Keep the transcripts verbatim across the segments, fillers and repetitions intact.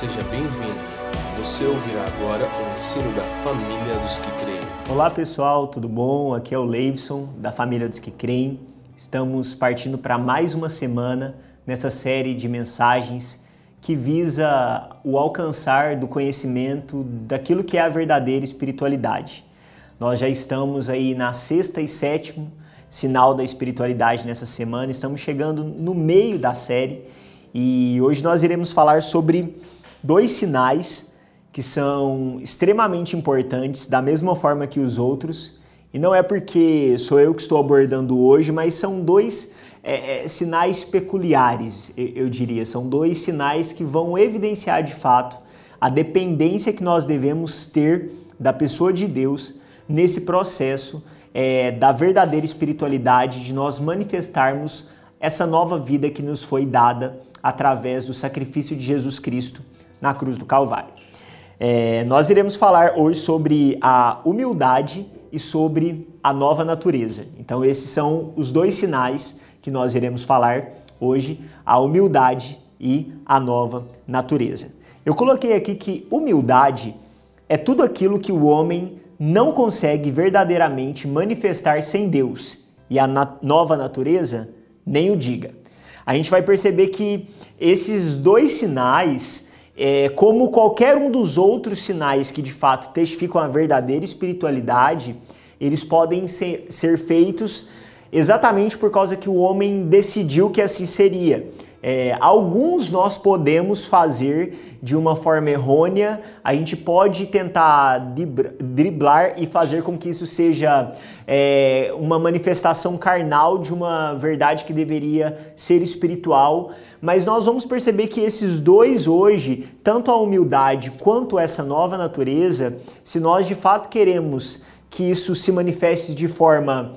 seja bem-vindo. Você ouvirá agora o ensino da Família dos que Creem. Olá pessoal, tudo bom? Aqui é o Leivson, da Família dos que Creem. Estamos partindo para mais uma semana nessa série de mensagens que visa o alcançar do conhecimento daquilo que é a verdadeira espiritualidade. Nós já estamos aí na sexta e sétimo sinal da espiritualidade nessa semana, estamos chegando no meio da série e hoje nós iremos falar sobre dois sinais que são extremamente importantes, da mesma forma que os outros, e não é porque sou eu que estou abordando hoje, mas são dois É, é, sinais peculiares, eu diria. São dois sinais que vão evidenciar de fato a dependência que nós devemos ter da pessoa de Deus nesse processo é, da verdadeira espiritualidade, de nós manifestarmos essa nova vida que nos foi dada através do sacrifício de Jesus Cristo na cruz do Calvário. É, nós iremos falar hoje sobre a humildade e sobre a nova natureza. Então esses são os dois sinais que nós iremos falar hoje, a humildade e a nova natureza. Eu coloquei aqui que humildade é tudo aquilo que o homem não consegue verdadeiramente manifestar sem Deus, e a na- nova natureza nem o diga. A gente vai perceber que esses dois sinais, é, como qualquer um dos outros sinais que de fato testificam a verdadeira espiritualidade, eles podem ser, ser feitos exatamente por causa que o homem decidiu que assim seria. É, alguns nós podemos fazer de uma forma errônea, a gente pode tentar driblar e fazer com que isso seja é, uma manifestação carnal de uma verdade que deveria ser espiritual, mas nós vamos perceber que esses dois hoje, tanto a humildade quanto essa nova natureza, se nós de fato queremos que isso se manifeste de forma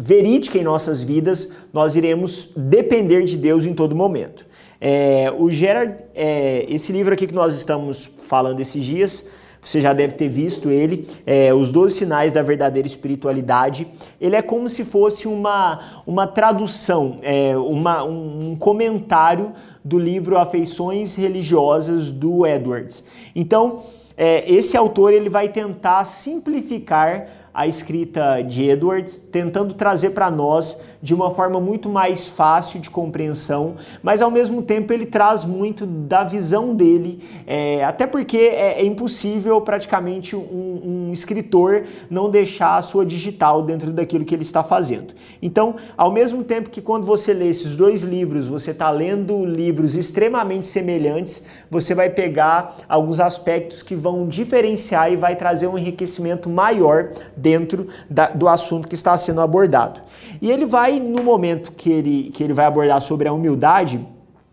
verídica em nossas vidas, nós iremos depender de Deus em todo momento. É, o Gerard, é, esse livro aqui que nós estamos falando esses dias, você já deve ter visto ele, é, Os doze Sinais da Verdadeira Espiritualidade, ele é como se fosse uma, uma tradução, é, uma, um comentário do livro Afeições Religiosas, do Edwards. Então, é, esse autor ele vai tentar simplificar a escrita de Edwards, tentando trazer para nós de uma forma muito mais fácil de compreensão, mas ao mesmo tempo ele traz muito da visão dele, é, até porque é, é impossível praticamente um, um escritor não deixar a sua digital dentro daquilo que ele está fazendo. Então, ao mesmo tempo que quando você lê esses dois livros, você está lendo livros extremamente semelhantes, você vai pegar alguns aspectos que vão diferenciar e vai trazer um enriquecimento maior dentro da, do assunto que está sendo abordado. E ele vai, no momento que ele, que ele vai abordar sobre a humildade,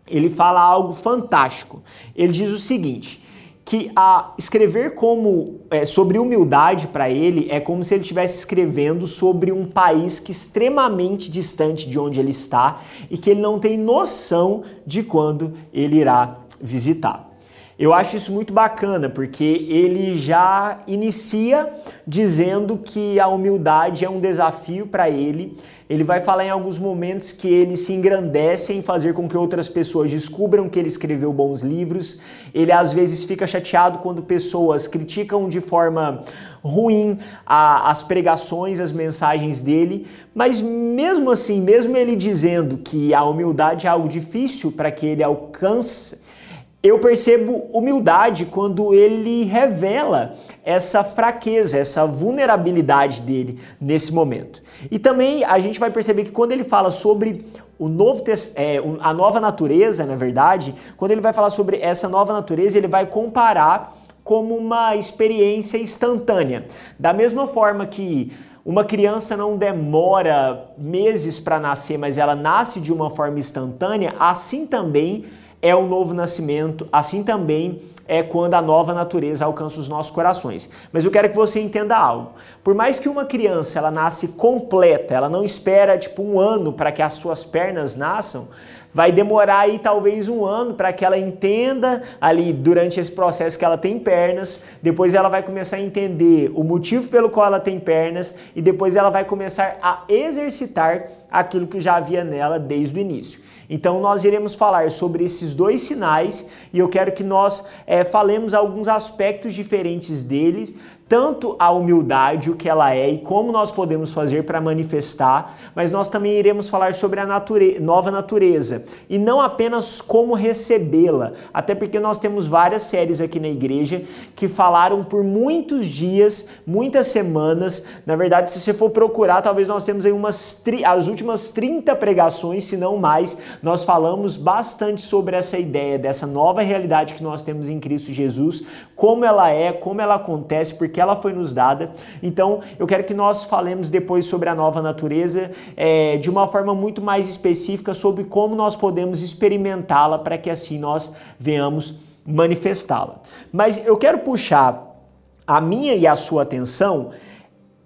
ele fala algo fantástico. Ele diz o seguinte, que a, escrever como, é, sobre humildade para ele é como se ele estivesse escrevendo sobre um país que é extremamente distante de onde ele está e que ele não tem noção de quando ele irá visitar. Eu acho isso muito bacana, porque ele já inicia dizendo que a humildade é um desafio para ele. Ele vai falar em alguns momentos que ele se engrandece em fazer com que outras pessoas descubram que ele escreveu bons livros. Ele às vezes fica chateado quando pessoas criticam de forma ruim a, as pregações, as mensagens dele, mas mesmo assim, mesmo ele dizendo que a humildade é algo difícil para que ele alcance, eu percebo humildade quando ele revela essa fraqueza, essa vulnerabilidade dele nesse momento. E também a gente vai perceber que quando ele fala sobre o novo, é, a nova natureza, na verdade, quando ele vai falar sobre essa nova natureza, ele vai comparar como uma experiência instantânea. Da mesma forma que uma criança não demora meses para nascer, mas ela nasce de uma forma instantânea, assim também é o novo nascimento, assim também é quando a nova natureza alcança os nossos corações. Mas eu quero que você entenda algo. Por mais que uma criança ela nasce completa, ela não espera tipo um ano para que as suas pernas nasçam, vai demorar aí talvez um ano para que ela entenda ali durante esse processo que ela tem pernas, depois ela vai começar a entender o motivo pelo qual ela tem pernas e depois ela vai começar a exercitar aquilo que já havia nela desde o início. Então nós iremos falar sobre esses dois sinais e eu quero que nós é, falemos alguns aspectos diferentes deles, tanto a humildade, o que ela é e como nós podemos fazer para manifestar, mas nós também iremos falar sobre a nature- nova natureza e não apenas como recebê-la, até porque nós temos várias séries aqui na igreja que falaram por muitos dias, muitas semanas, na verdade se você for procurar, talvez nós temos aí umas tri- as últimas trinta pregações, se não mais, nós falamos bastante sobre essa ideia, dessa nova realidade que nós temos em Cristo Jesus, como ela é, como ela acontece, porque que ela foi nos dada. Então eu quero que nós falemos depois sobre a nova natureza é, de uma forma muito mais específica sobre como nós podemos experimentá-la para que assim nós venhamos manifestá-la. Mas eu quero puxar a minha e a sua atenção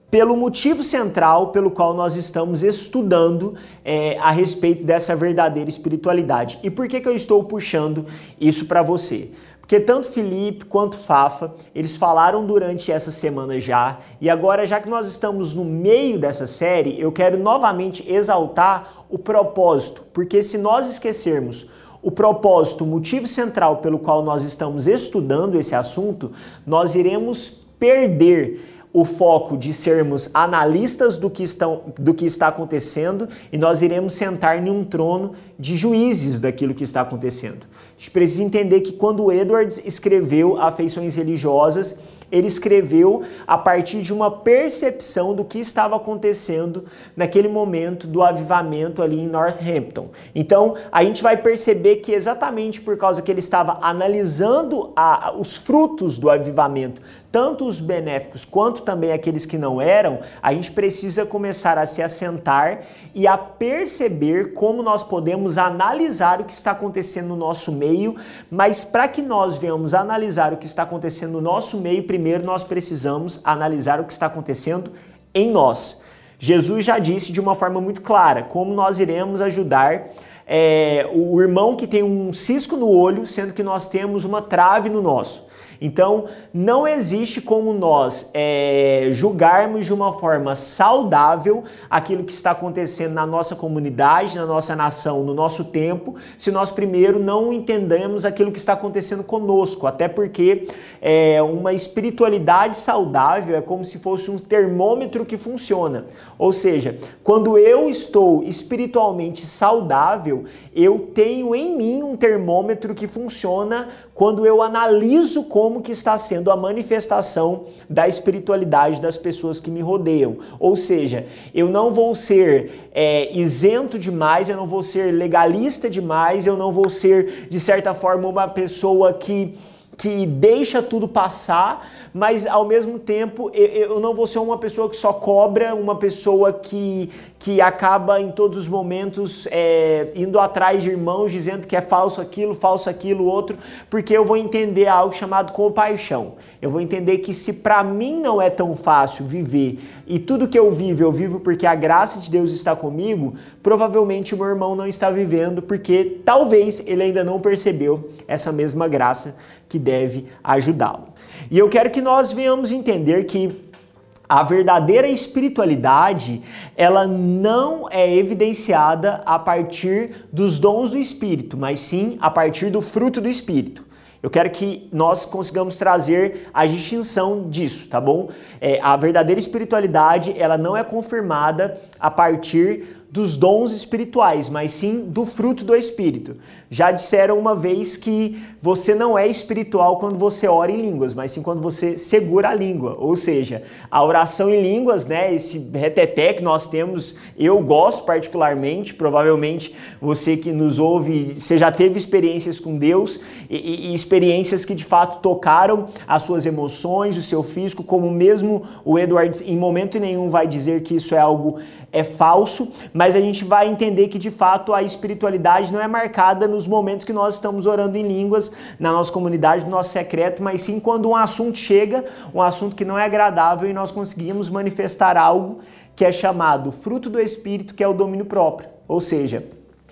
pelo motivo central pelo qual nós estamos estudando é, a respeito dessa verdadeira espiritualidade. E por que que eu estou puxando isso para você? Porque tanto Felipe quanto Fafa, eles falaram durante essa semana já, e agora, já que nós estamos no meio dessa série, eu quero novamente exaltar o propósito, porque se nós esquecermos o propósito, o motivo central pelo qual nós estamos estudando esse assunto, nós iremos perder o foco de sermos analistas do que, estão, do que está acontecendo e nós iremos sentar em um trono de juízes daquilo que está acontecendo. A gente precisa entender que quando Edwards escreveu Afeições Religiosas, ele escreveu a partir de uma percepção do que estava acontecendo naquele momento do avivamento ali em Northampton. Então, a gente vai perceber que exatamente por causa que ele estava analisando a, os frutos do avivamento, tanto os benéficos quanto também aqueles que não eram, a gente precisa começar a se assentar e a perceber como nós podemos analisar o que está acontecendo no nosso meio, mas para que nós venhamos analisar o que está acontecendo no nosso meio, primeiro nós precisamos analisar o que está acontecendo em nós. Jesus já disse de uma forma muito clara como nós iremos ajudar é, o irmão que tem um cisco no olho, sendo que nós temos uma trave no nosso. Então, não existe como nós é, julgarmos de uma forma saudável aquilo que está acontecendo na nossa comunidade, na nossa nação, no nosso tempo, se nós primeiro não entendemos aquilo que está acontecendo conosco, até porque é, uma espiritualidade saudável é como se fosse um termômetro que funciona. Ou seja, quando eu estou espiritualmente saudável, eu tenho em mim um termômetro que funciona quando eu analiso como como que está sendo a manifestação da espiritualidade das pessoas que me rodeiam. Ou seja, eu não vou ser é, isento demais, eu não vou ser legalista demais, eu não vou ser, de certa forma, uma pessoa que, que deixa tudo passar, mas ao mesmo tempo eu não vou ser uma pessoa que só cobra, uma pessoa que, que acaba em todos os momentos é, indo atrás de irmãos, dizendo que é falso aquilo, falso aquilo, outro, porque eu vou entender algo chamado compaixão. Eu vou entender que se para mim não é tão fácil viver e tudo que eu vivo, eu vivo porque a graça de Deus está comigo, provavelmente o meu irmão não está vivendo porque talvez ele ainda não percebeu essa mesma graça que deve ajudá-lo. E eu quero que nós venhamos entender que a verdadeira espiritualidade, ela não é evidenciada a partir dos dons do Espírito, mas sim a partir do fruto do Espírito. Eu quero que nós consigamos trazer a distinção disso, tá bom? É, a verdadeira espiritualidade, ela não é confirmada a partir dos dons espirituais, mas sim do fruto do Espírito. Já disseram uma vez que você não é espiritual quando você ora em línguas, mas sim quando você segura a língua. Ou seja, a oração em línguas, né, esse reteté que nós temos, eu gosto particularmente, provavelmente você que nos ouve, você já teve experiências com Deus e, e experiências que de fato tocaram as suas emoções, o seu físico, como mesmo o Edwards em momento nenhum vai dizer que isso é algo é falso, mas a gente vai entender que, de fato, a espiritualidade não é marcada nos momentos que nós estamos orando em línguas, na nossa comunidade, no nosso secreto, mas sim quando um assunto chega, um assunto que não é agradável e nós conseguimos manifestar algo que é chamado fruto do Espírito, que é o domínio próprio. Ou seja,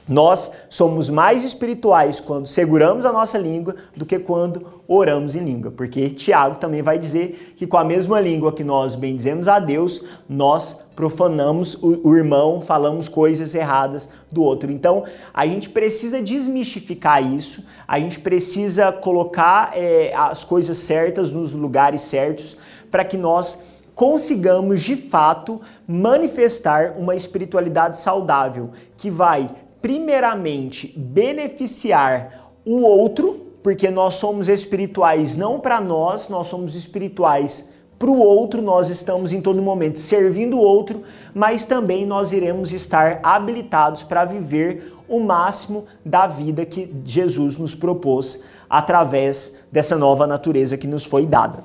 Nós somos mais espirituais quando seguramos a nossa língua do que quando oramos em língua, porque Tiago também vai dizer que com a mesma língua que nós bendizemos a Deus, nós profanamos o, o irmão, falamos coisas erradas do outro. Então, a gente precisa desmistificar isso, a gente precisa colocar é, as coisas certas nos lugares certos para que nós consigamos, de fato, manifestar uma espiritualidade saudável que vai primeiramente beneficiar o outro, porque nós somos espirituais não para nós, nós somos espirituais para o outro, nós estamos em todo momento servindo o outro, mas também nós iremos estar habilitados para viver o máximo da vida que Jesus nos propôs através dessa nova natureza que nos foi dada.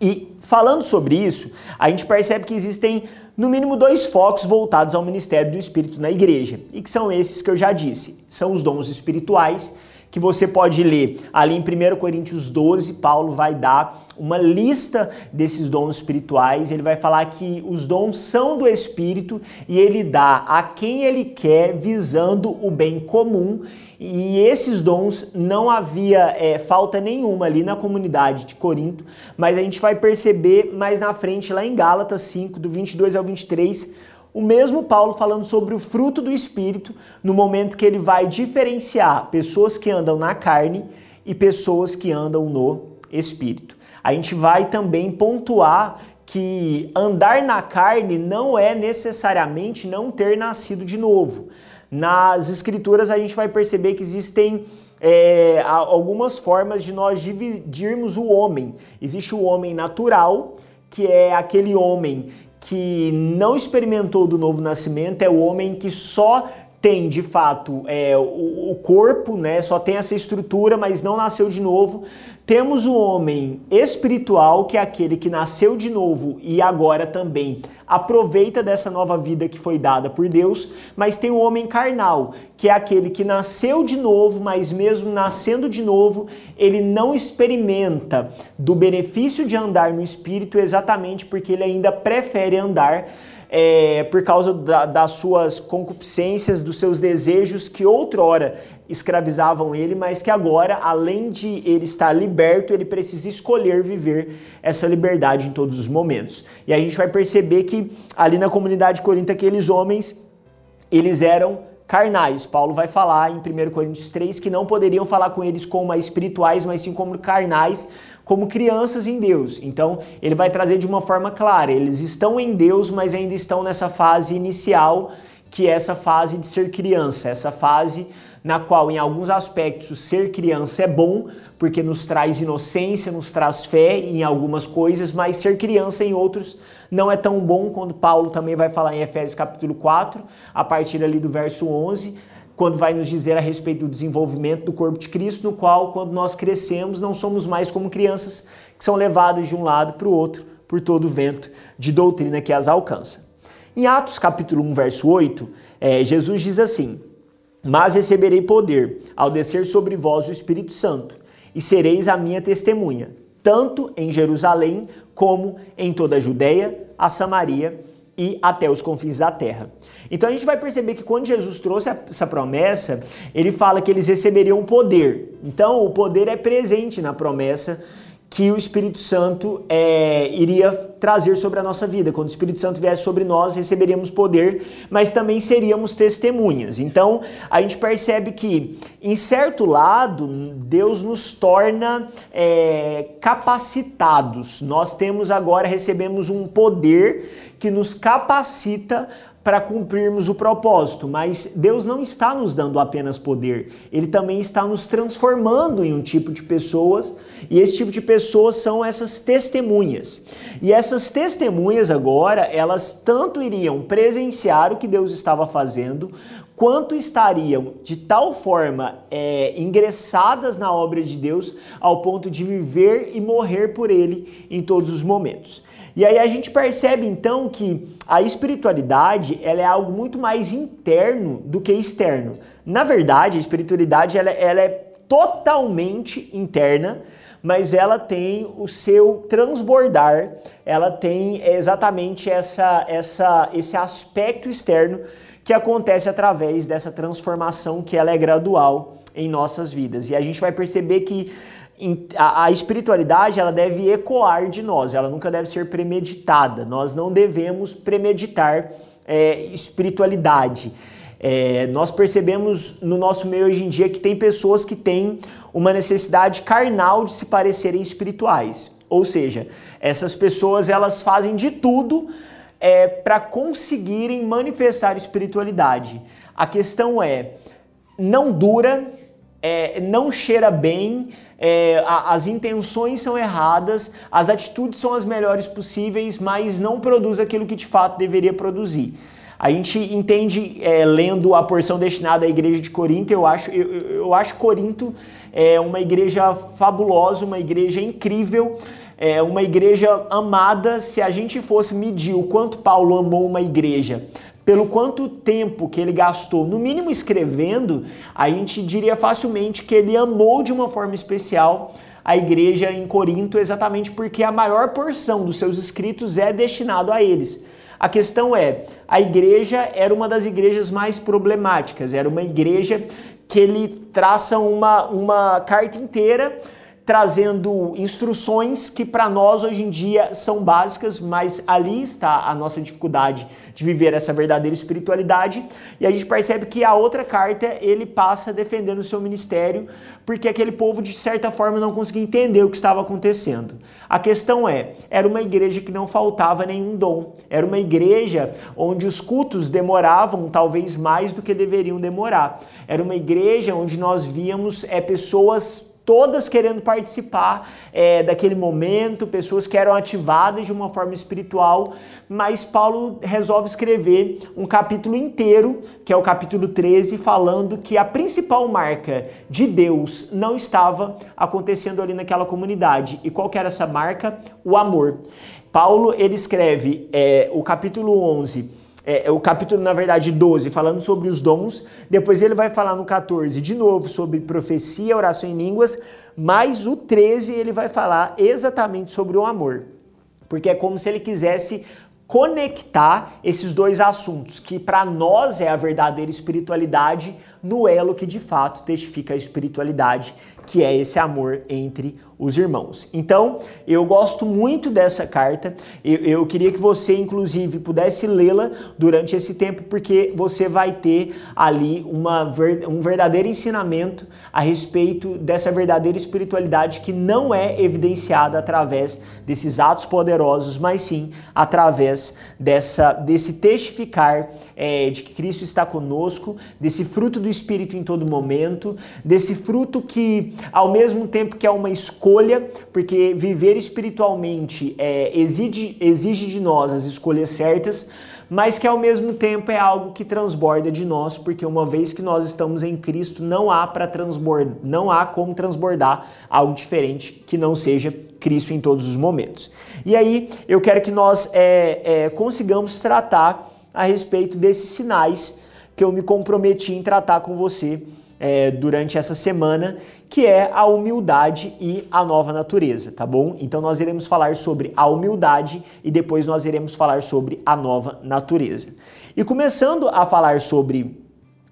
E falando sobre isso, a gente percebe que existem no mínimo dois focos voltados ao ministério do Espírito na igreja, e que são esses que eu já disse. São os dons espirituais, que você pode ler ali em primeira Coríntios doze, Paulo vai dar uma lista desses dons espirituais, ele vai falar que os dons são do Espírito e ele dá a quem ele quer visando o bem comum, e esses dons não havia é, falta nenhuma ali na comunidade de Corinto, mas a gente vai perceber mais na frente, lá em Gálatas cinco, do vinte e dois ao vinte e três, o mesmo Paulo falando sobre o fruto do Espírito, no momento que ele vai diferenciar pessoas que andam na carne e pessoas que andam no Espírito. A gente vai também pontuar que andar na carne não é necessariamente não ter nascido de novo. Nas Escrituras a gente vai perceber que existem é, algumas formas de nós dividirmos o homem. Existe o homem natural, que é aquele homem que não experimentou do novo nascimento, é o homem que só tem, de fato, é, o, o corpo, né? Só tem essa estrutura, mas não nasceu de novo. Temos o homem espiritual, que é aquele que nasceu de novo e agora também aproveita dessa nova vida que foi dada por Deus, mas tem o homem carnal, que é aquele que nasceu de novo, mas mesmo nascendo de novo, ele não experimenta do benefício de andar no Espírito exatamente porque ele ainda prefere andar É, por causa da, das suas concupiscências, dos seus desejos que outrora escravizavam ele, mas que agora, além de ele estar liberto, ele precisa escolher viver essa liberdade em todos os momentos. E a gente vai perceber que ali na comunidade de Corinto, aqueles homens, eles eram carnais. Paulo vai falar em primeira Coríntios três que não poderiam falar com eles como espirituais, mas sim como carnais, como crianças em Deus. Então, ele vai trazer de uma forma clara, eles estão em Deus, mas ainda estão nessa fase inicial, que é essa fase de ser criança, essa fase na qual, em alguns aspectos, ser criança é bom, porque nos traz inocência, nos traz fé em algumas coisas, mas ser criança em outros não é tão bom, quando Paulo também vai falar em Efésios capítulo quatro, a partir ali do verso onze, quando vai nos dizer a respeito do desenvolvimento do corpo de Cristo, no qual, quando nós crescemos, não somos mais como crianças que são levadas de um lado para o outro por todo o vento de doutrina que as alcança. Em Atos capítulo um, verso oito, é, Jesus diz assim: "Mas receberei poder ao descer sobre vós o Espírito Santo, e sereis a minha testemunha, tanto em Jerusalém como em toda a Judeia, a Samaria e até os confins da terra." Então a gente vai perceber que quando Jesus trouxe essa promessa, ele fala que eles receberiam poder. Então o poder é presente na promessa que o Espírito Santo é, iria trazer sobre a nossa vida. Quando o Espírito Santo viesse sobre nós, receberíamos poder, mas também seríamos testemunhas. Então a gente percebe que, em certo lado, Deus nos torna é, capacitados. Nós temos agora, recebemos um poder que nos capacita para cumprirmos o propósito, mas Deus não está nos dando apenas poder, Ele também está nos transformando em um tipo de pessoas, e esse tipo de pessoas são essas testemunhas. E essas testemunhas agora, elas tanto iriam presenciar o que Deus estava fazendo, quanto estariam de tal forma é, ingressadas na obra de Deus, ao ponto de viver e morrer por Ele em todos os momentos. E aí a gente percebe então que a espiritualidade ela é algo muito mais interno do que externo. Na verdade, a espiritualidade ela, ela é totalmente interna, mas ela tem o seu transbordar, ela tem exatamente essa, essa, esse aspecto externo que acontece através dessa transformação que ela é gradual em nossas vidas. E a gente vai perceber que a espiritualidade, ela deve ecoar de nós, ela nunca deve ser premeditada. Nós não devemos premeditar é, espiritualidade. É, nós percebemos no nosso meio hoje em dia que tem pessoas que têm uma necessidade carnal de se parecerem espirituais. Ou seja, essas pessoas, elas fazem de tudo é, para conseguirem manifestar espiritualidade. A questão é, não dura, é, não cheira bem, é, a, as intenções são erradas, as atitudes são as melhores possíveis, mas não produz aquilo que de fato deveria produzir. A gente entende, é, lendo a porção destinada à igreja de Corinto, eu acho, eu, eu acho Corinto é, uma igreja fabulosa, uma igreja incrível, é, uma igreja amada. Se a gente fosse medir o quanto Paulo amou uma igreja, pelo quanto tempo que ele gastou, no mínimo escrevendo, a gente diria facilmente que ele amou de uma forma especial a igreja em Corinto, exatamente porque a maior porção dos seus escritos é destinado a eles. A questão é, a igreja era uma das igrejas mais problemáticas, era uma igreja que ele traça uma, uma carta inteira trazendo instruções que para nós hoje em dia são básicas, mas ali está a nossa dificuldade de viver essa verdadeira espiritualidade. E a gente percebe que a outra carta ele passa defendendo o seu ministério, porque aquele povo de certa forma não conseguia entender o que estava acontecendo. A questão é, era uma igreja que não faltava nenhum dom, era uma igreja onde os cultos demoravam talvez mais do que deveriam demorar, era uma igreja onde nós víamos é, pessoas todas querendo participar é, daquele momento, pessoas que eram ativadas de uma forma espiritual, mas Paulo resolve escrever um capítulo inteiro, que é o capítulo treze, falando que a principal marca de Deus não estava acontecendo ali naquela comunidade. E qual que era essa marca? O amor. Paulo, ele escreve é, o capítulo onze, É, o capítulo, na verdade, doze, falando sobre os dons. Depois ele vai falar no quatorze, de novo, sobre profecia, oração em línguas. Mas o treze, ele vai falar exatamente sobre o amor. Porque é como se ele quisesse conectar esses dois assuntos, que para nós é a verdadeira espiritualidade, no elo que de fato testifica a espiritualidade, que é esse amor entre os irmãos. Então, eu gosto muito dessa carta, eu, eu queria que você, inclusive, pudesse lê-la durante esse tempo, porque você vai ter ali uma, um verdadeiro ensinamento a respeito dessa verdadeira espiritualidade que não é evidenciada através desses atos poderosos, mas sim através dessa, desse testificar é, de que Cristo está conosco, desse fruto do Espírito em todo momento, desse fruto que, ao mesmo tempo que é uma escolha, porque viver espiritualmente é, exige, exige de nós as escolhas certas, mas que ao mesmo tempo é algo que transborda de nós, porque uma vez que nós estamos em Cristo, não há para transbordar, não há como transbordar algo diferente que não seja Cristo em todos os momentos. E aí eu quero que nós é, é, consigamos tratar a respeito desses sinais que eu me comprometi em tratar com você É, durante essa semana, que é a humildade e a nova natureza, tá bom? Então nós iremos falar sobre a humildade e depois nós iremos falar sobre a nova natureza. E começando a falar sobre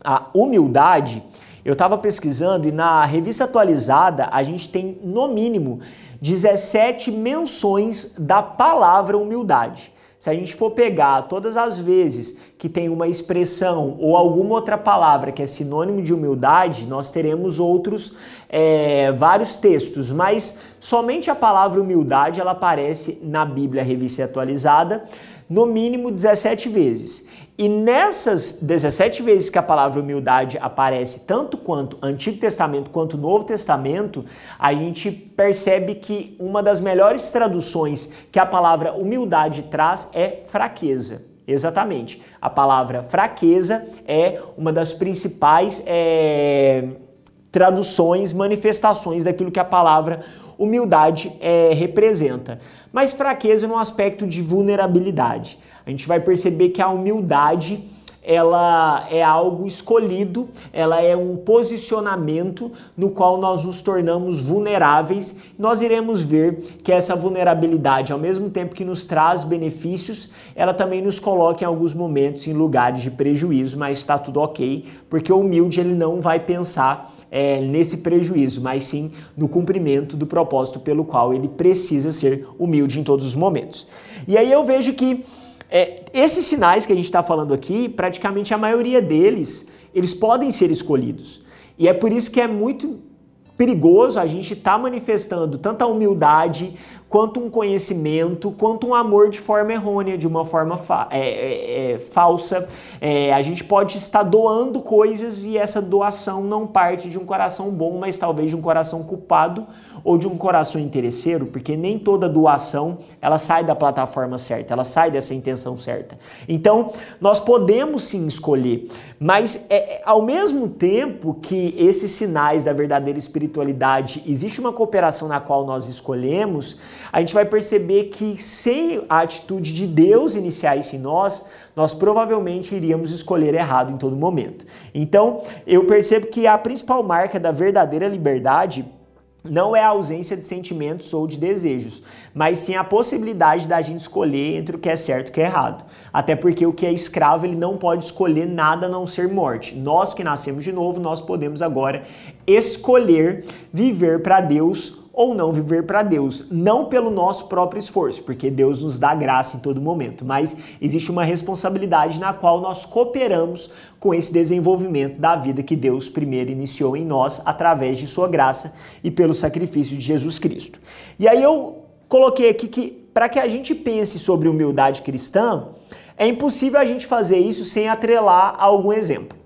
a humildade, eu estava pesquisando e na revista atualizada a gente tem no mínimo dezessete menções da palavra humildade. Se a gente for pegar todas as vezes que tem uma expressão ou alguma outra palavra que é sinônimo de humildade, nós teremos outros é, vários textos, mas somente a palavra humildade ela aparece na Bíblia Revista Atualizada no mínimo dezessete vezes. E nessas dezessete vezes que a palavra humildade aparece, tanto quanto Antigo Testamento quanto Novo Testamento, a gente percebe que uma das melhores traduções que a palavra humildade traz é fraqueza. Exatamente. A palavra fraqueza é uma das principais é, traduções, manifestações daquilo que a palavra humildade é, representa. Mas fraqueza no aspecto de vulnerabilidade. A gente vai perceber que a humildade ela é algo escolhido, ela é um posicionamento no qual nós nos tornamos vulneráveis. Nós iremos ver que essa vulnerabilidade, ao mesmo tempo que nos traz benefícios, ela também nos coloca em alguns momentos em lugares de prejuízo, mas está tudo ok, porque o humilde ele não vai pensar é, nesse prejuízo, mas sim no cumprimento do propósito pelo qual ele precisa ser humilde em todos os momentos. E aí eu vejo que É, esses sinais que a gente está falando aqui, praticamente a maioria deles, eles podem ser escolhidos. E é por isso que é muito perigoso a gente estar tá manifestando tanta humildade, quanto um conhecimento, quanto um amor de forma errônea, de uma forma fa- é, é, é, falsa. É, a gente pode estar doando coisas e essa doação não parte de um coração bom, mas talvez de um coração culpado ou de um coração interesseiro, porque nem toda doação ela sai da plataforma certa, ela sai dessa intenção certa. Então, nós podemos sim escolher, mas é, ao mesmo tempo que esses sinais da verdadeira espiritualidade, existe uma cooperação na qual nós escolhemos, a gente vai perceber que sem a atitude de Deus iniciar isso em nós, nós provavelmente iríamos escolher errado em todo momento. Então, eu percebo que a principal marca da verdadeira liberdade não é a ausência de sentimentos ou de desejos, mas sim a possibilidade da gente escolher entre o que é certo e o que é errado. Até porque o que é escravo, ele não pode escolher nada a não ser morte. Nós que nascemos de novo, nós podemos agora escolher viver para Deus ou não viver para Deus, não pelo nosso próprio esforço, porque Deus nos dá graça em todo momento, mas existe uma responsabilidade na qual nós cooperamos com esse desenvolvimento da vida que Deus primeiro iniciou em nós através de sua graça e pelo sacrifício de Jesus Cristo. E aí eu coloquei aqui que para que a gente pense sobre humildade cristã, é impossível a gente fazer isso sem atrelar a algum exemplo.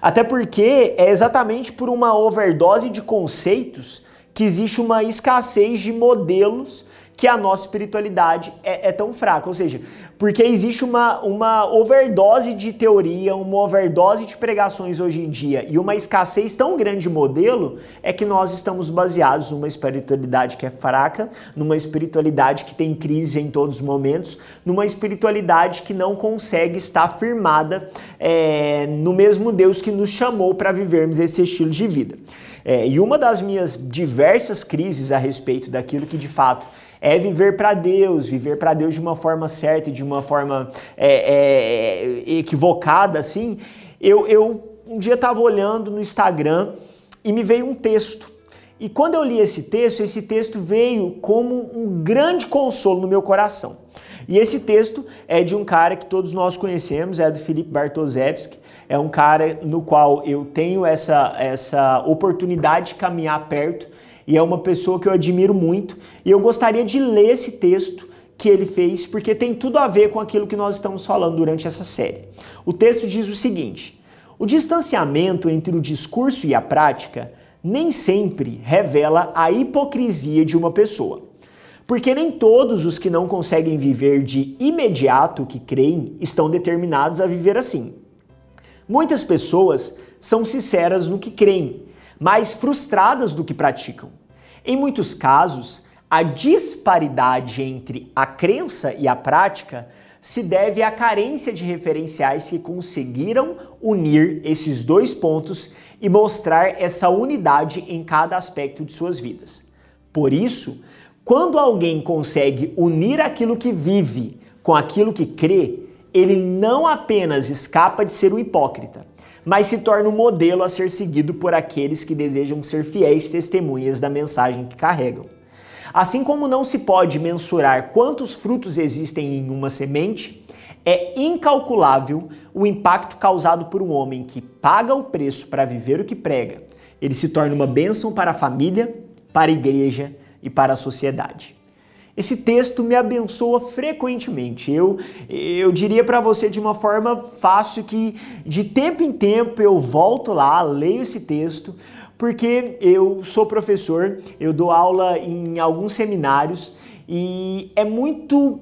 Até porque é exatamente por uma overdose de conceitos que existe uma escassez de modelos que a nossa espiritualidade é, é tão fraca, ou seja, porque existe uma, uma overdose de teoria, uma overdose de pregações hoje em dia e uma escassez tão grande de modelo é que nós estamos baseados numa espiritualidade que é fraca, numa espiritualidade que tem crise em todos os momentos, numa espiritualidade que não consegue estar firmada é, no mesmo Deus que nos chamou para vivermos esse estilo de vida. É, e uma das minhas diversas crises a respeito daquilo que de fato é viver para Deus, viver para Deus de uma forma certa e de uma forma é, é, equivocada, assim, eu, eu um dia estava olhando no Instagram e me veio um texto. E quando eu li esse texto, esse texto veio como um grande consolo no meu coração. E esse texto é de um cara que todos nós conhecemos, é do Felipe Bartoszewski. É um cara no qual eu tenho essa, essa oportunidade de caminhar perto e é uma pessoa que eu admiro muito. E eu gostaria de ler esse texto que ele fez, porque tem tudo a ver com aquilo que nós estamos falando durante essa série. O texto diz o seguinte: o distanciamento entre o discurso e a prática nem sempre revela a hipocrisia de uma pessoa, porque nem todos os que não conseguem viver de imediato o que creem estão determinados a viver assim. Muitas pessoas são sinceras no que creem, mas frustradas do que praticam. Em muitos casos, a disparidade entre a crença e a prática se deve à carência de referenciais que conseguiram unir esses dois pontos e mostrar essa unidade em cada aspecto de suas vidas. Por isso, quando alguém consegue unir aquilo que vive com aquilo que crê, ele não apenas escapa de ser um hipócrita, mas se torna um modelo a ser seguido por aqueles que desejam ser fiéis testemunhas da mensagem que carregam. Assim como não se pode mensurar quantos frutos existem em uma semente, é incalculável o impacto causado por um homem que paga o preço para viver o que prega. Ele se torna uma bênção para a família, para a igreja e para a sociedade. Esse texto me abençoa frequentemente. Eu, eu diria para você de uma forma fácil que de tempo em tempo eu volto lá, leio esse texto, porque eu sou professor, eu dou aula em alguns seminários e é muito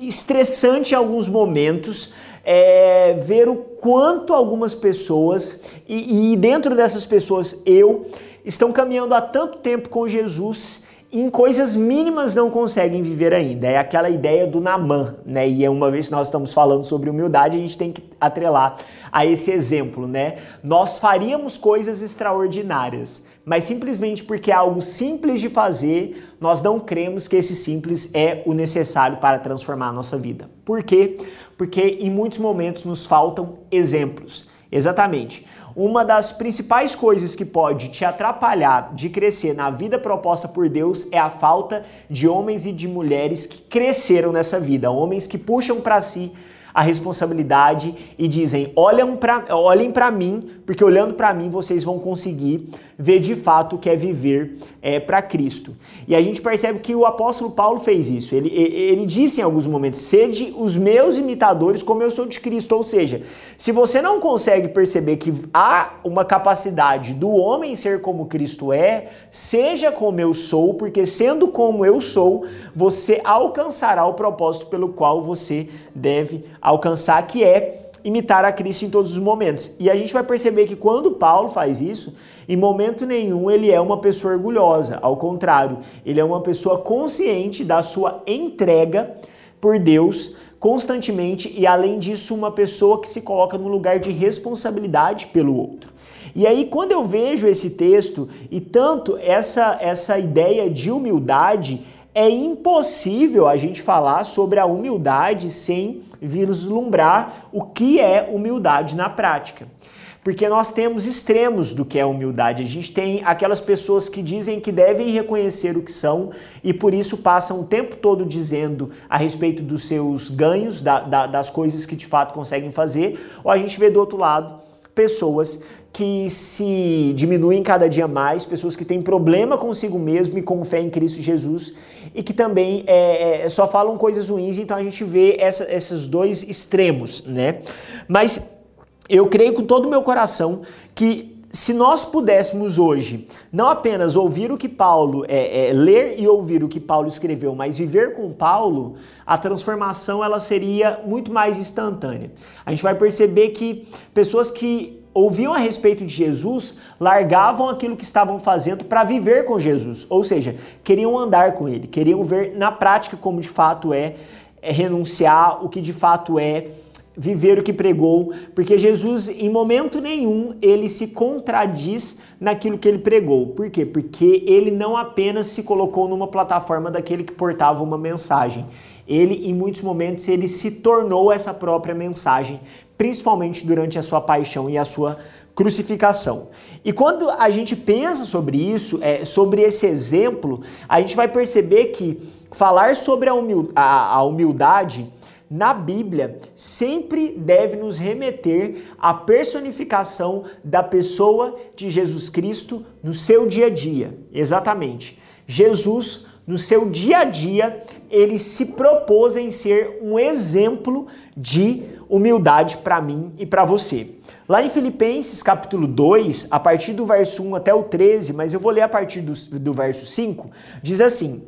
estressante em alguns momentos é, ver o quanto algumas pessoas, e, e dentro dessas pessoas eu, estão caminhando há tanto tempo com Jesus em coisas mínimas não conseguem viver ainda. É aquela ideia do Namã, né? E uma vez que nós estamos falando sobre humildade, a gente tem que atrelar a esse exemplo, né? Nós faríamos coisas extraordinárias, mas simplesmente porque é algo simples de fazer, nós não cremos que esse simples é o necessário para transformar a nossa vida. Por quê? Porque em muitos momentos nos faltam exemplos. Exatamente. Uma das principais coisas que pode te atrapalhar de crescer na vida proposta por Deus é a falta de homens e de mulheres que cresceram nessa vida, homens que puxam para si a responsabilidade e dizem, olhem pra, olhem pra mim, porque olhando pra mim vocês vão conseguir ver de fato o que é viver é, pra Cristo. E a gente percebe que o apóstolo Paulo fez isso, ele, ele disse em alguns momentos, sede os meus imitadores como eu sou de Cristo, ou seja, se você não consegue perceber que há uma capacidade do homem ser como Cristo é, seja como eu sou, porque sendo como eu sou, você alcançará o propósito pelo qual você deve alcançar, que é imitar a Cristo em todos os momentos. E a gente vai perceber que quando Paulo faz isso, em momento nenhum ele é uma pessoa orgulhosa, ao contrário, ele é uma pessoa consciente da sua entrega por Deus constantemente e, além disso, uma pessoa que se coloca no lugar de responsabilidade pelo outro. E aí, quando eu vejo esse texto e tanto essa, essa ideia de humildade, é impossível a gente falar sobre a humildade sem vislumbrar o que é humildade na prática. Porque nós temos extremos do que é humildade. A gente tem aquelas pessoas que dizem que devem reconhecer o que são e por isso passam o tempo todo dizendo a respeito dos seus ganhos, da, da, das coisas que de fato conseguem fazer. Ou a gente vê do outro lado pessoas que se diminuem cada dia mais, pessoas que têm problema consigo mesmo e com fé em Cristo Jesus e que também é, é, só falam coisas ruins, então a gente vê essa, esses dois extremos, né? Mas eu creio com todo o meu coração que se nós pudéssemos hoje não apenas ouvir o que Paulo, é, é, ler e ouvir o que Paulo escreveu, mas viver com Paulo, a transformação ela seria muito mais instantânea. A gente vai perceber que pessoas que ouviam a respeito de Jesus, largavam aquilo que estavam fazendo para viver com Jesus, ou seja, queriam andar com ele, queriam ver na prática como de fato é, é renunciar, o que de fato é viver o que pregou, porque Jesus em momento nenhum ele se contradiz naquilo que ele pregou. Por quê? Porque ele não apenas se colocou numa plataforma daquele que portava uma mensagem, ele em muitos momentos ele se tornou essa própria mensagem, principalmente durante a sua paixão e a sua crucificação. E quando a gente pensa sobre isso, é, sobre esse exemplo, a gente vai perceber que falar sobre a, humil- a, a humildade na Bíblia sempre deve nos remeter à personificação da pessoa de Jesus Cristo no seu dia a dia. Exatamente. Jesus, no seu dia a dia, ele se propôs em ser um exemplo de humildade para mim e para você. Lá em Filipenses capítulo dois, a partir do verso um até o treze, mas eu vou ler a partir do, do verso cinco, diz assim,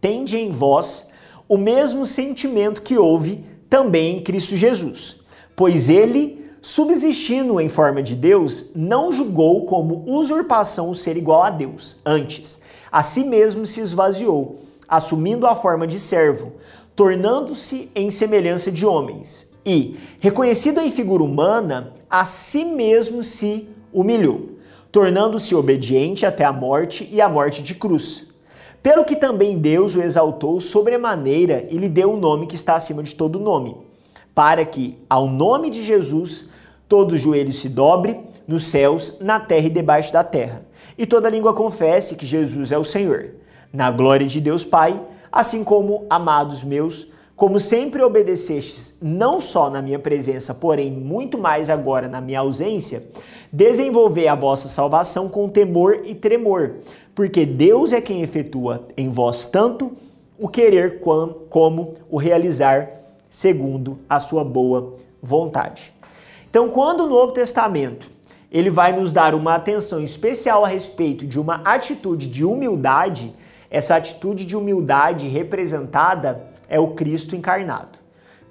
tende em vós o mesmo sentimento que houve também em Cristo Jesus, pois ele, subsistindo em forma de Deus, não julgou como usurpação o ser igual a Deus, antes, a si mesmo se esvaziou, assumindo a forma de servo, tornando-se em semelhança de homens e, reconhecido em figura humana, a si mesmo se humilhou, tornando-se obediente até a morte e a morte de cruz. Pelo que também Deus o exaltou sobremaneira e lhe deu o nome que está acima de todo nome, para que, ao nome de Jesus, todo joelho se dobre nos céus, na terra e debaixo da terra, e toda língua confesse que Jesus é o Senhor, na glória de Deus Pai, assim como, amados meus, como sempre obedecestes, não só na minha presença, porém muito mais agora na minha ausência, desenvolvei a vossa salvação com temor e tremor, porque Deus é quem efetua em vós tanto o querer como o realizar, segundo a sua boa vontade. Então, quando o Novo Testamento ele vai nos dar uma atenção especial a respeito de uma atitude de humildade, essa atitude de humildade representada é o Cristo encarnado.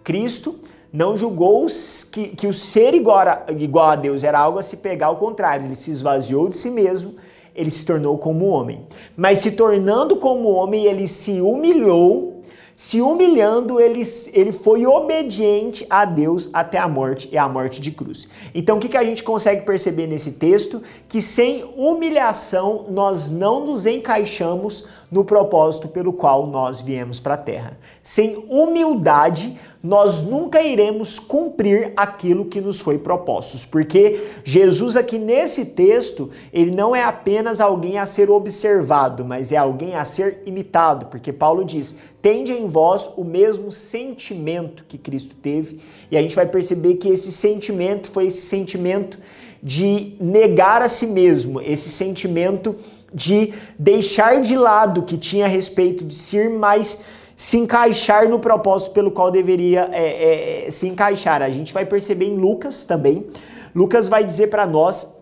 Cristo não julgou que, que o ser igual a, igual a Deus era algo a se pegar, ao contrário, ele se esvaziou de si mesmo ele se tornou como homem. Mas se tornando como homem, ele se humilhou. Se humilhando, ele, ele foi obediente a Deus até a morte, e a morte de cruz. Então, o que, que a gente consegue perceber nesse texto? Que sem humilhação, nós não nos encaixamos no propósito pelo qual nós viemos para a Terra. Sem humildade, nós nunca iremos cumprir aquilo que nos foi proposto, porque Jesus aqui nesse texto, ele não é apenas alguém a ser observado, mas é alguém a ser imitado, porque Paulo diz, tende em vós o mesmo sentimento que Cristo teve, e a gente vai perceber que esse sentimento foi esse sentimento de negar a si mesmo, esse sentimento de deixar de lado o que tinha a respeito de si, mas se encaixar no propósito pelo qual deveria é, é, se encaixar. A gente vai perceber em Lucas também. Lucas vai dizer para nós,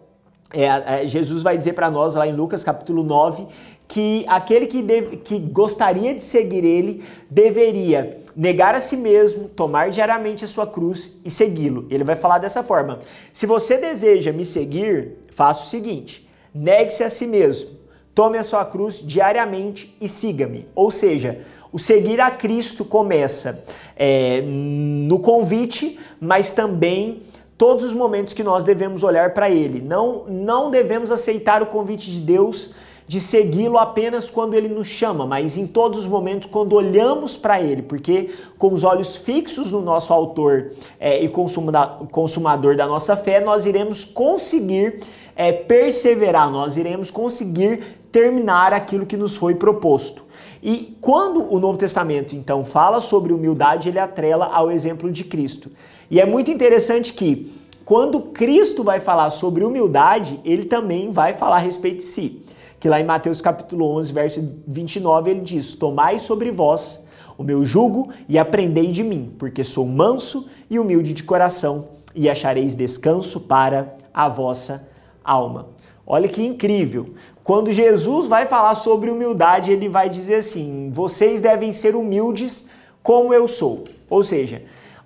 é, é, Jesus vai dizer para nós lá em Lucas capítulo nove, que aquele que, deve, que gostaria de seguir ele deveria negar a si mesmo, tomar diariamente a sua cruz e segui-lo. Ele vai falar dessa forma. Se você deseja me seguir, faça o seguinte, negue-se a si mesmo, tome a sua cruz diariamente e siga-me. Ou seja, o seguir a Cristo começa é, no convite, mas também todos os momentos que nós devemos olhar para Ele. Não, não devemos aceitar o convite de Deus de segui-lo apenas quando Ele nos chama, mas em todos os momentos quando olhamos para Ele, porque com os olhos fixos no nosso autor é, e consumador da nossa fé, nós iremos conseguir é, perseverar, nós iremos conseguir terminar aquilo que nos foi proposto. E quando o Novo Testamento, então, fala sobre humildade, ele atrela ao exemplo de Cristo. E é muito interessante que, quando Cristo vai falar sobre humildade, ele também vai falar a respeito de si. Que lá em Mateus capítulo onze, verso vinte e nove, ele diz, tomai sobre vós o meu jugo e aprendei de mim, porque sou manso e humilde de coração, e achareis descanso para a vossa alma. Olha que incrível! Quando Jesus vai falar sobre humildade, ele vai dizer assim, vocês devem ser humildes como eu sou. Ou seja,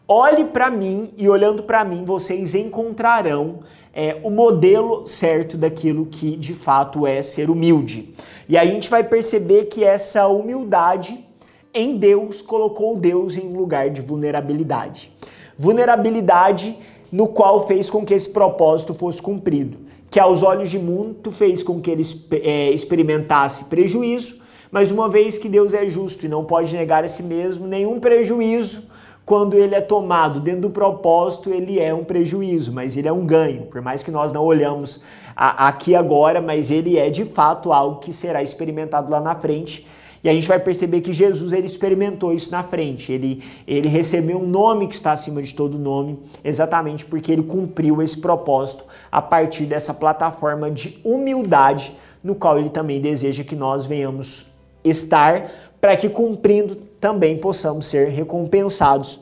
olhe para mim e olhando para mim, vocês encontrarão é, o modelo certo daquilo que de fato é ser humilde. E a gente vai perceber que essa humildade em Deus colocou Deus em um lugar de vulnerabilidade. Vulnerabilidade no qual fez com que esse propósito fosse cumprido, que aos olhos de muito fez com que ele é, experimentasse prejuízo, mas uma vez que Deus é justo e não pode negar a si mesmo, nenhum prejuízo, quando ele é tomado dentro do propósito, ele é um prejuízo, mas ele é um ganho, por mais que nós não olhamos a, aqui agora, mas ele é de fato algo que será experimentado lá na frente. E a gente vai perceber que Jesus ele experimentou isso na frente, ele, ele recebeu um nome que está acima de todo nome, exatamente porque ele cumpriu esse propósito a partir dessa plataforma de humildade, no qual ele também deseja que nós venhamos estar, para que cumprindo também possamos ser recompensados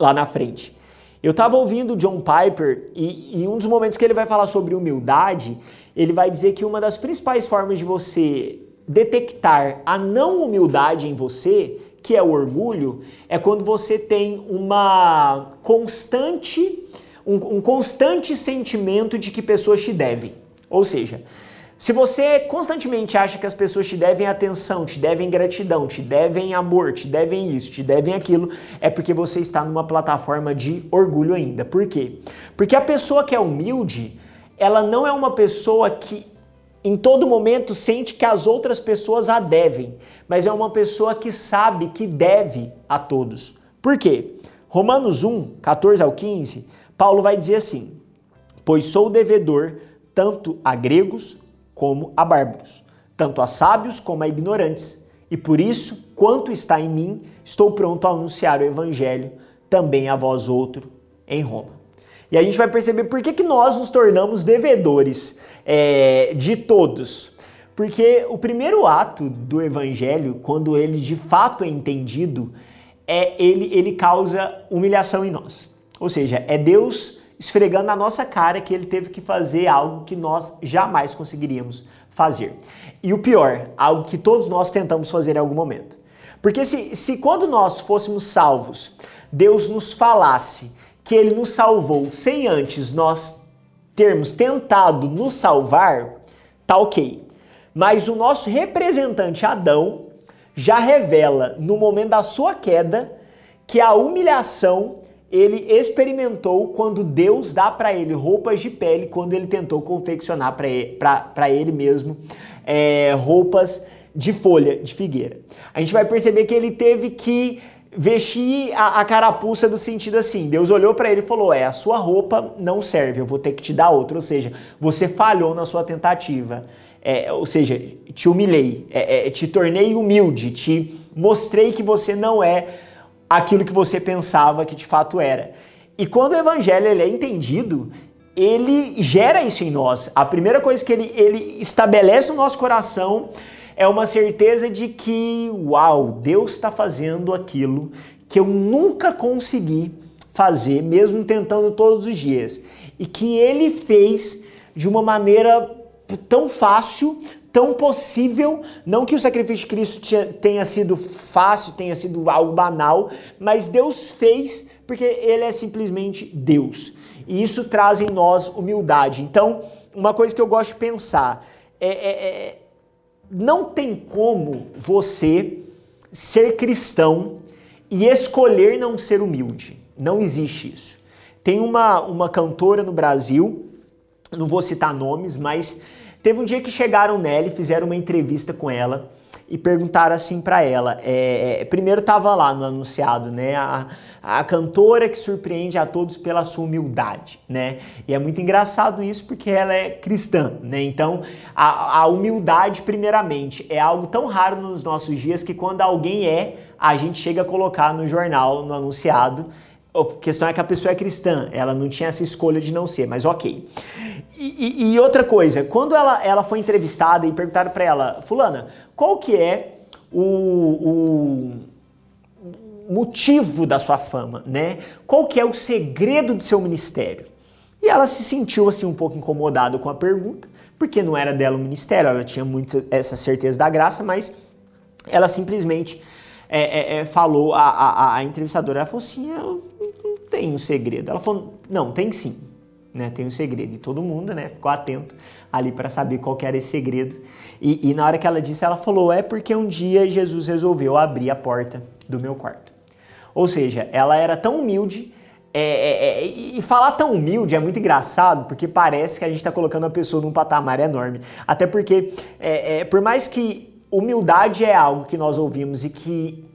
lá na frente. Eu estava ouvindo o John Piper e em um dos momentos que ele vai falar sobre humildade, ele vai dizer que uma das principais formas de você detectar a não humildade em você, que é o orgulho, é quando você tem uma constante, um, um constante sentimento de que pessoas te devem. Ou seja, se você constantemente acha que as pessoas te devem atenção, te devem gratidão, te devem amor, te devem isso, te devem aquilo, é porque você está numa plataforma de orgulho ainda. Por quê? Porque a pessoa que é humilde, ela não é uma pessoa que em todo momento sente que as outras pessoas a devem, mas é uma pessoa que sabe que deve a todos. Por quê? Romanos um, catorze ao quinze, Paulo vai dizer assim, pois sou devedor tanto a gregos como a bárbaros, tanto a sábios como a ignorantes, e por isso, quanto está em mim, estou pronto a anunciar o evangelho também a vós outro em Roma. E a gente vai perceber por que, que nós nos tornamos devedores é, de todos. Porque o primeiro ato do evangelho, quando ele de fato é entendido, é ele, ele causa humilhação em nós. Ou seja, é Deus esfregando na nossa cara que ele teve que fazer algo que nós jamais conseguiríamos fazer. E o pior, algo que todos nós tentamos fazer em algum momento. Porque se, se quando nós fôssemos salvos, Deus nos falasse que ele nos salvou sem antes nós termos tentado nos salvar, tá ok. Mas o nosso representante Adão já revela, no momento da sua queda, que a humilhação ele experimentou quando Deus dá para ele roupas de pele, quando ele tentou confeccionar para ele, ele mesmo é, roupas de folha de figueira. A gente vai perceber que ele teve que vestir a, a carapuça do sentido assim, Deus olhou para ele e falou, é, a sua roupa não serve, eu vou ter que te dar outra, ou seja, você falhou na sua tentativa, é, ou seja, te humilhei, é, é, te tornei humilde, te mostrei que você não é aquilo que você pensava que de fato era. E quando o evangelho ele é entendido, ele gera isso em nós. A primeira coisa que ele, ele estabelece no nosso coração é uma certeza de que, uau, Deus está fazendo aquilo que eu nunca consegui fazer, mesmo tentando todos os dias. E que ele fez de uma maneira tão fácil, tão possível, não que o sacrifício de Cristo tenha sido fácil, tenha sido algo banal, mas Deus fez porque ele é simplesmente Deus. E isso traz em nós humildade. Então, uma coisa que eu gosto de pensar é, é, é não tem como você ser cristão e escolher não ser humilde. Não existe isso. Tem uma, uma cantora no Brasil, não vou citar nomes, mas teve um dia que chegaram nela e fizeram uma entrevista com ela e perguntaram assim pra ela. É, primeiro tava lá no anunciado, né? A, a cantora que surpreende a todos pela sua humildade, né? E é muito engraçado isso porque ela é cristã, né? Então, a, a humildade, primeiramente, é algo tão raro nos nossos dias que quando alguém é, a gente chega a colocar no jornal, no anunciado. A questão é que a pessoa é cristã, ela não tinha essa escolha de não ser, mas ok. E, e, e outra coisa, quando ela, ela foi entrevistada e perguntaram para ela, fulana, qual que é o, o motivo da sua fama, né? Qual que é o segredo do seu ministério? E ela se sentiu assim um pouco incomodada com a pergunta, porque não era dela o ministério, ela tinha muito essa certeza da graça, mas ela simplesmente é, é, é, falou, a, a, a entrevistadora, ela falou assim, eu não tenho um segredo. Ela falou, não, tem sim. Né, tem um segredo, e todo mundo, né, ficou atento ali para saber qual que era esse segredo, e, e na hora que ela disse, ela falou, é porque um dia Jesus resolveu abrir a porta do meu quarto. Ou seja, ela era tão humilde, é, é, é, e falar tão humilde é muito engraçado, porque parece que a gente está colocando a pessoa num patamar enorme, até porque, é, é, por mais que humildade é algo que nós ouvimos e que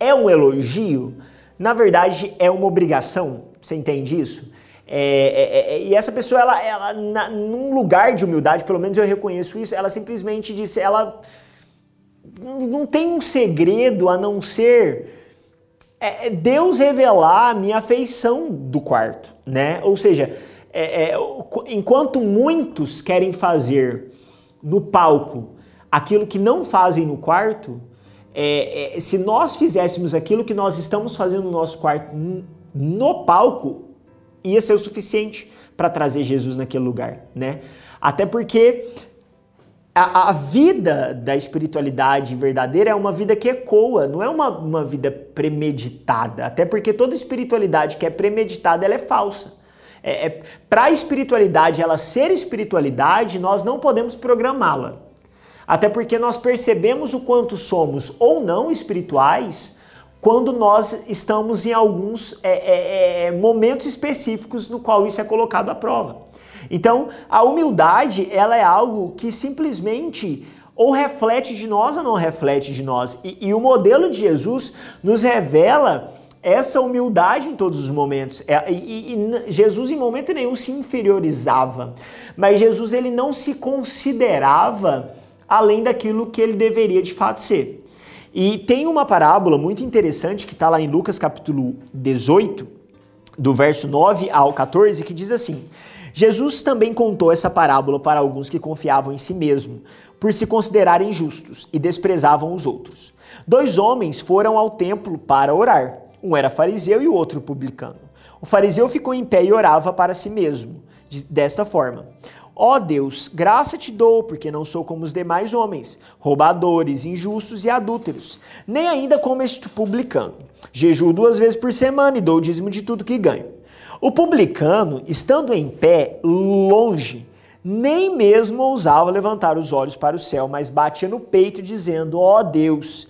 é um elogio, na verdade é uma obrigação, você entende isso? É, é, é, e essa pessoa, ela, ela na, num lugar de humildade, pelo menos eu reconheço isso, ela simplesmente disse, ela não tem um segredo a não ser é, Deus revelar a minha afeição do quarto, né? Ou seja, é, é, enquanto muitos querem fazer no palco aquilo que não fazem no quarto, é, é, se nós fizéssemos aquilo que nós estamos fazendo no nosso quarto no palco, ia ser o suficiente para trazer Jesus naquele lugar, né? Até porque a, a vida da espiritualidade verdadeira é uma vida que ecoa, não é uma, uma vida premeditada. Até porque toda espiritualidade que é premeditada, ela é falsa. É, é, para a espiritualidade, ela ser espiritualidade, nós não podemos programá-la. Até porque nós percebemos o quanto somos ou não espirituais quando nós estamos em alguns é, é, é, momentos específicos no qual isso é colocado à prova. Então, a humildade, ela é algo que simplesmente ou reflete de nós ou não reflete de nós. E, e o modelo de Jesus nos revela essa humildade em todos os momentos. E, e, e Jesus em momento nenhum se inferiorizava, mas Jesus ele não se considerava além daquilo que ele deveria de fato ser. E tem uma parábola muito interessante que está lá em Lucas capítulo dezoito, do verso nove ao quatorze, que diz assim, Jesus também contou essa parábola para alguns que confiavam em si mesmo, por se considerarem justos e desprezavam os outros. Dois homens foram ao templo para orar, um era fariseu e o outro publicano. O fariseu ficou em pé e orava para si mesmo, desta forma, ó Deus, graça te dou, porque não sou como os demais homens, roubadores, injustos e adúlteros, nem ainda como este publicano. Jejuo duas vezes por semana e dou o dízimo de tudo que ganho. O publicano, estando em pé, longe, nem mesmo ousava levantar os olhos para o céu, mas batia no peito dizendo, ó oh Deus,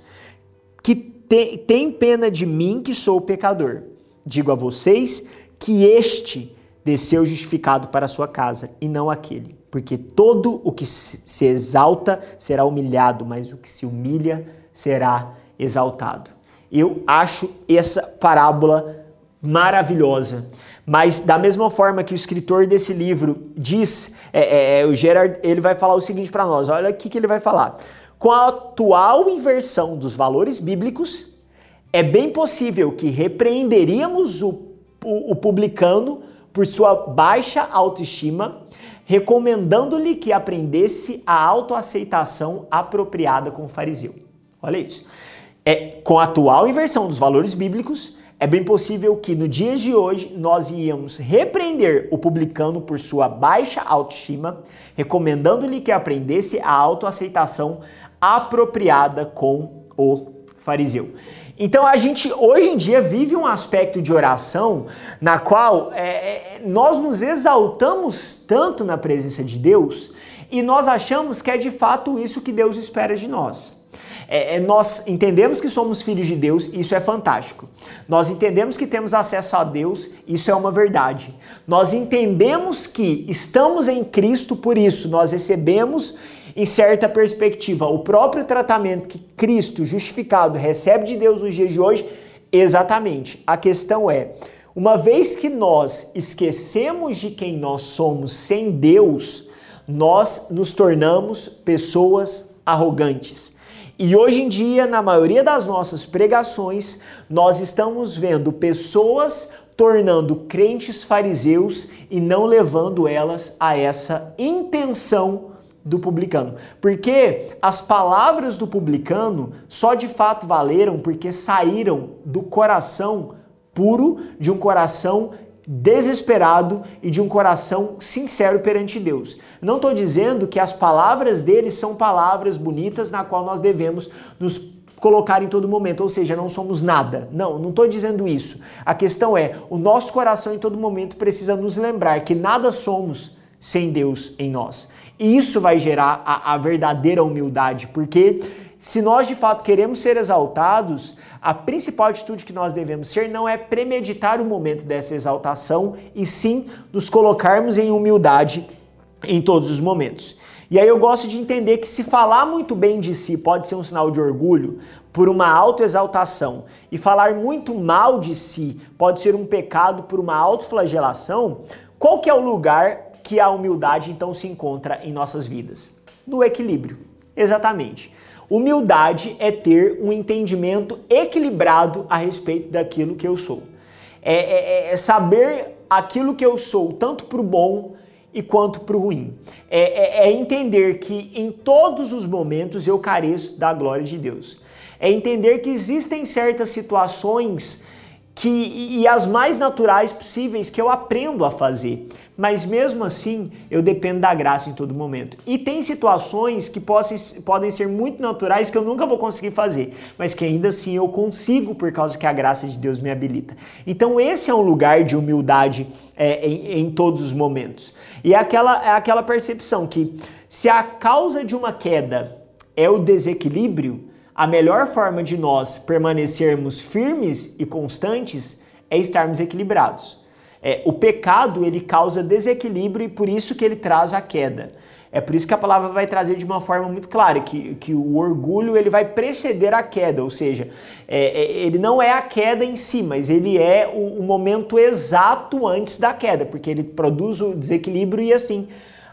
que te, tem pena de mim que sou pecador. Digo a vocês que este desceu justificado para a sua casa e não aquele, porque todo o que se exalta será humilhado, mas o que se humilha será exaltado. Eu acho essa parábola maravilhosa, mas da mesma forma que o escritor desse livro diz, é, é, o Gerard, ele vai falar o seguinte para nós, olha o que ele vai falar. Com a atual inversão dos valores bíblicos, é bem possível que repreenderíamos o, o, o publicano por sua baixa autoestima, recomendando-lhe que aprendesse a autoaceitação apropriada com o fariseu. Olha isso. É, com a atual inversão dos valores bíblicos, é bem possível que no dia de hoje nós íamos repreender o publicano por sua baixa autoestima, recomendando-lhe que aprendesse a autoaceitação apropriada com o fariseu. Então a gente hoje em dia vive um aspecto de oração na qual é, nós nos exaltamos tanto na presença de Deus e nós achamos que é de fato isso que Deus espera de nós. É, nós entendemos que somos filhos de Deus, isso é fantástico. Nós entendemos que temos acesso a Deus, isso é uma verdade. Nós entendemos que estamos em Cristo, por isso nós recebemos em certa perspectiva, o próprio tratamento que Cristo justificado recebe de Deus nos dias de hoje, exatamente. A questão é, uma vez que nós esquecemos de quem nós somos sem Deus, nós nos tornamos pessoas arrogantes. E hoje em dia, na maioria das nossas pregações, nós estamos vendo pessoas tornando crentes fariseus e não levando elas a essa intenção do publicano, porque as palavras do publicano só de fato valeram porque saíram do coração puro, de um coração desesperado e de um coração sincero perante Deus. Não estou dizendo que as palavras dele são palavras bonitas na qual nós devemos nos colocar em todo momento, ou seja, não somos nada. Não, não estou dizendo isso. A questão é, o nosso coração em todo momento precisa nos lembrar que nada somos sem Deus em nós. E isso vai gerar a, a verdadeira humildade, porque se nós de fato queremos ser exaltados, a principal atitude que nós devemos ser não é premeditar o momento dessa exaltação, e sim nos colocarmos em humildade em todos os momentos. E aí eu gosto de entender que se falar muito bem de si pode ser um sinal de orgulho, por uma autoexaltação, e falar muito mal de si pode ser um pecado por uma autoflagelação, qual que é o lugar que a humildade então se encontra em nossas vidas? No equilíbrio, exatamente. Humildade é ter um entendimento equilibrado a respeito daquilo que eu sou. É, é, é saber aquilo que eu sou, tanto para o bom e quanto para o ruim. É, é, é entender que em todos os momentos eu careço da glória de Deus. É entender que existem certas situações que, e, e as mais naturais possíveis que eu aprendo a fazer. Mas mesmo assim, eu dependo da graça em todo momento. E tem situações que possam, podem ser muito naturais que eu nunca vou conseguir fazer, mas que ainda assim eu consigo por causa que a graça de Deus me habilita. Então esse é um lugar de humildade é, em, em todos os momentos. E é aquela, é aquela percepção que se a causa de uma queda é o desequilíbrio, a melhor forma de nós permanecermos firmes e constantes é estarmos equilibrados. É, o pecado, ele causa desequilíbrio e por isso que ele traz a queda. É por isso que a palavra vai trazer de uma forma muito clara que, que o orgulho, ele vai preceder a queda, ou seja, é, ele não é a queda em si, mas ele é o, o momento exato antes da queda, porque ele produz o desequilíbrio e assim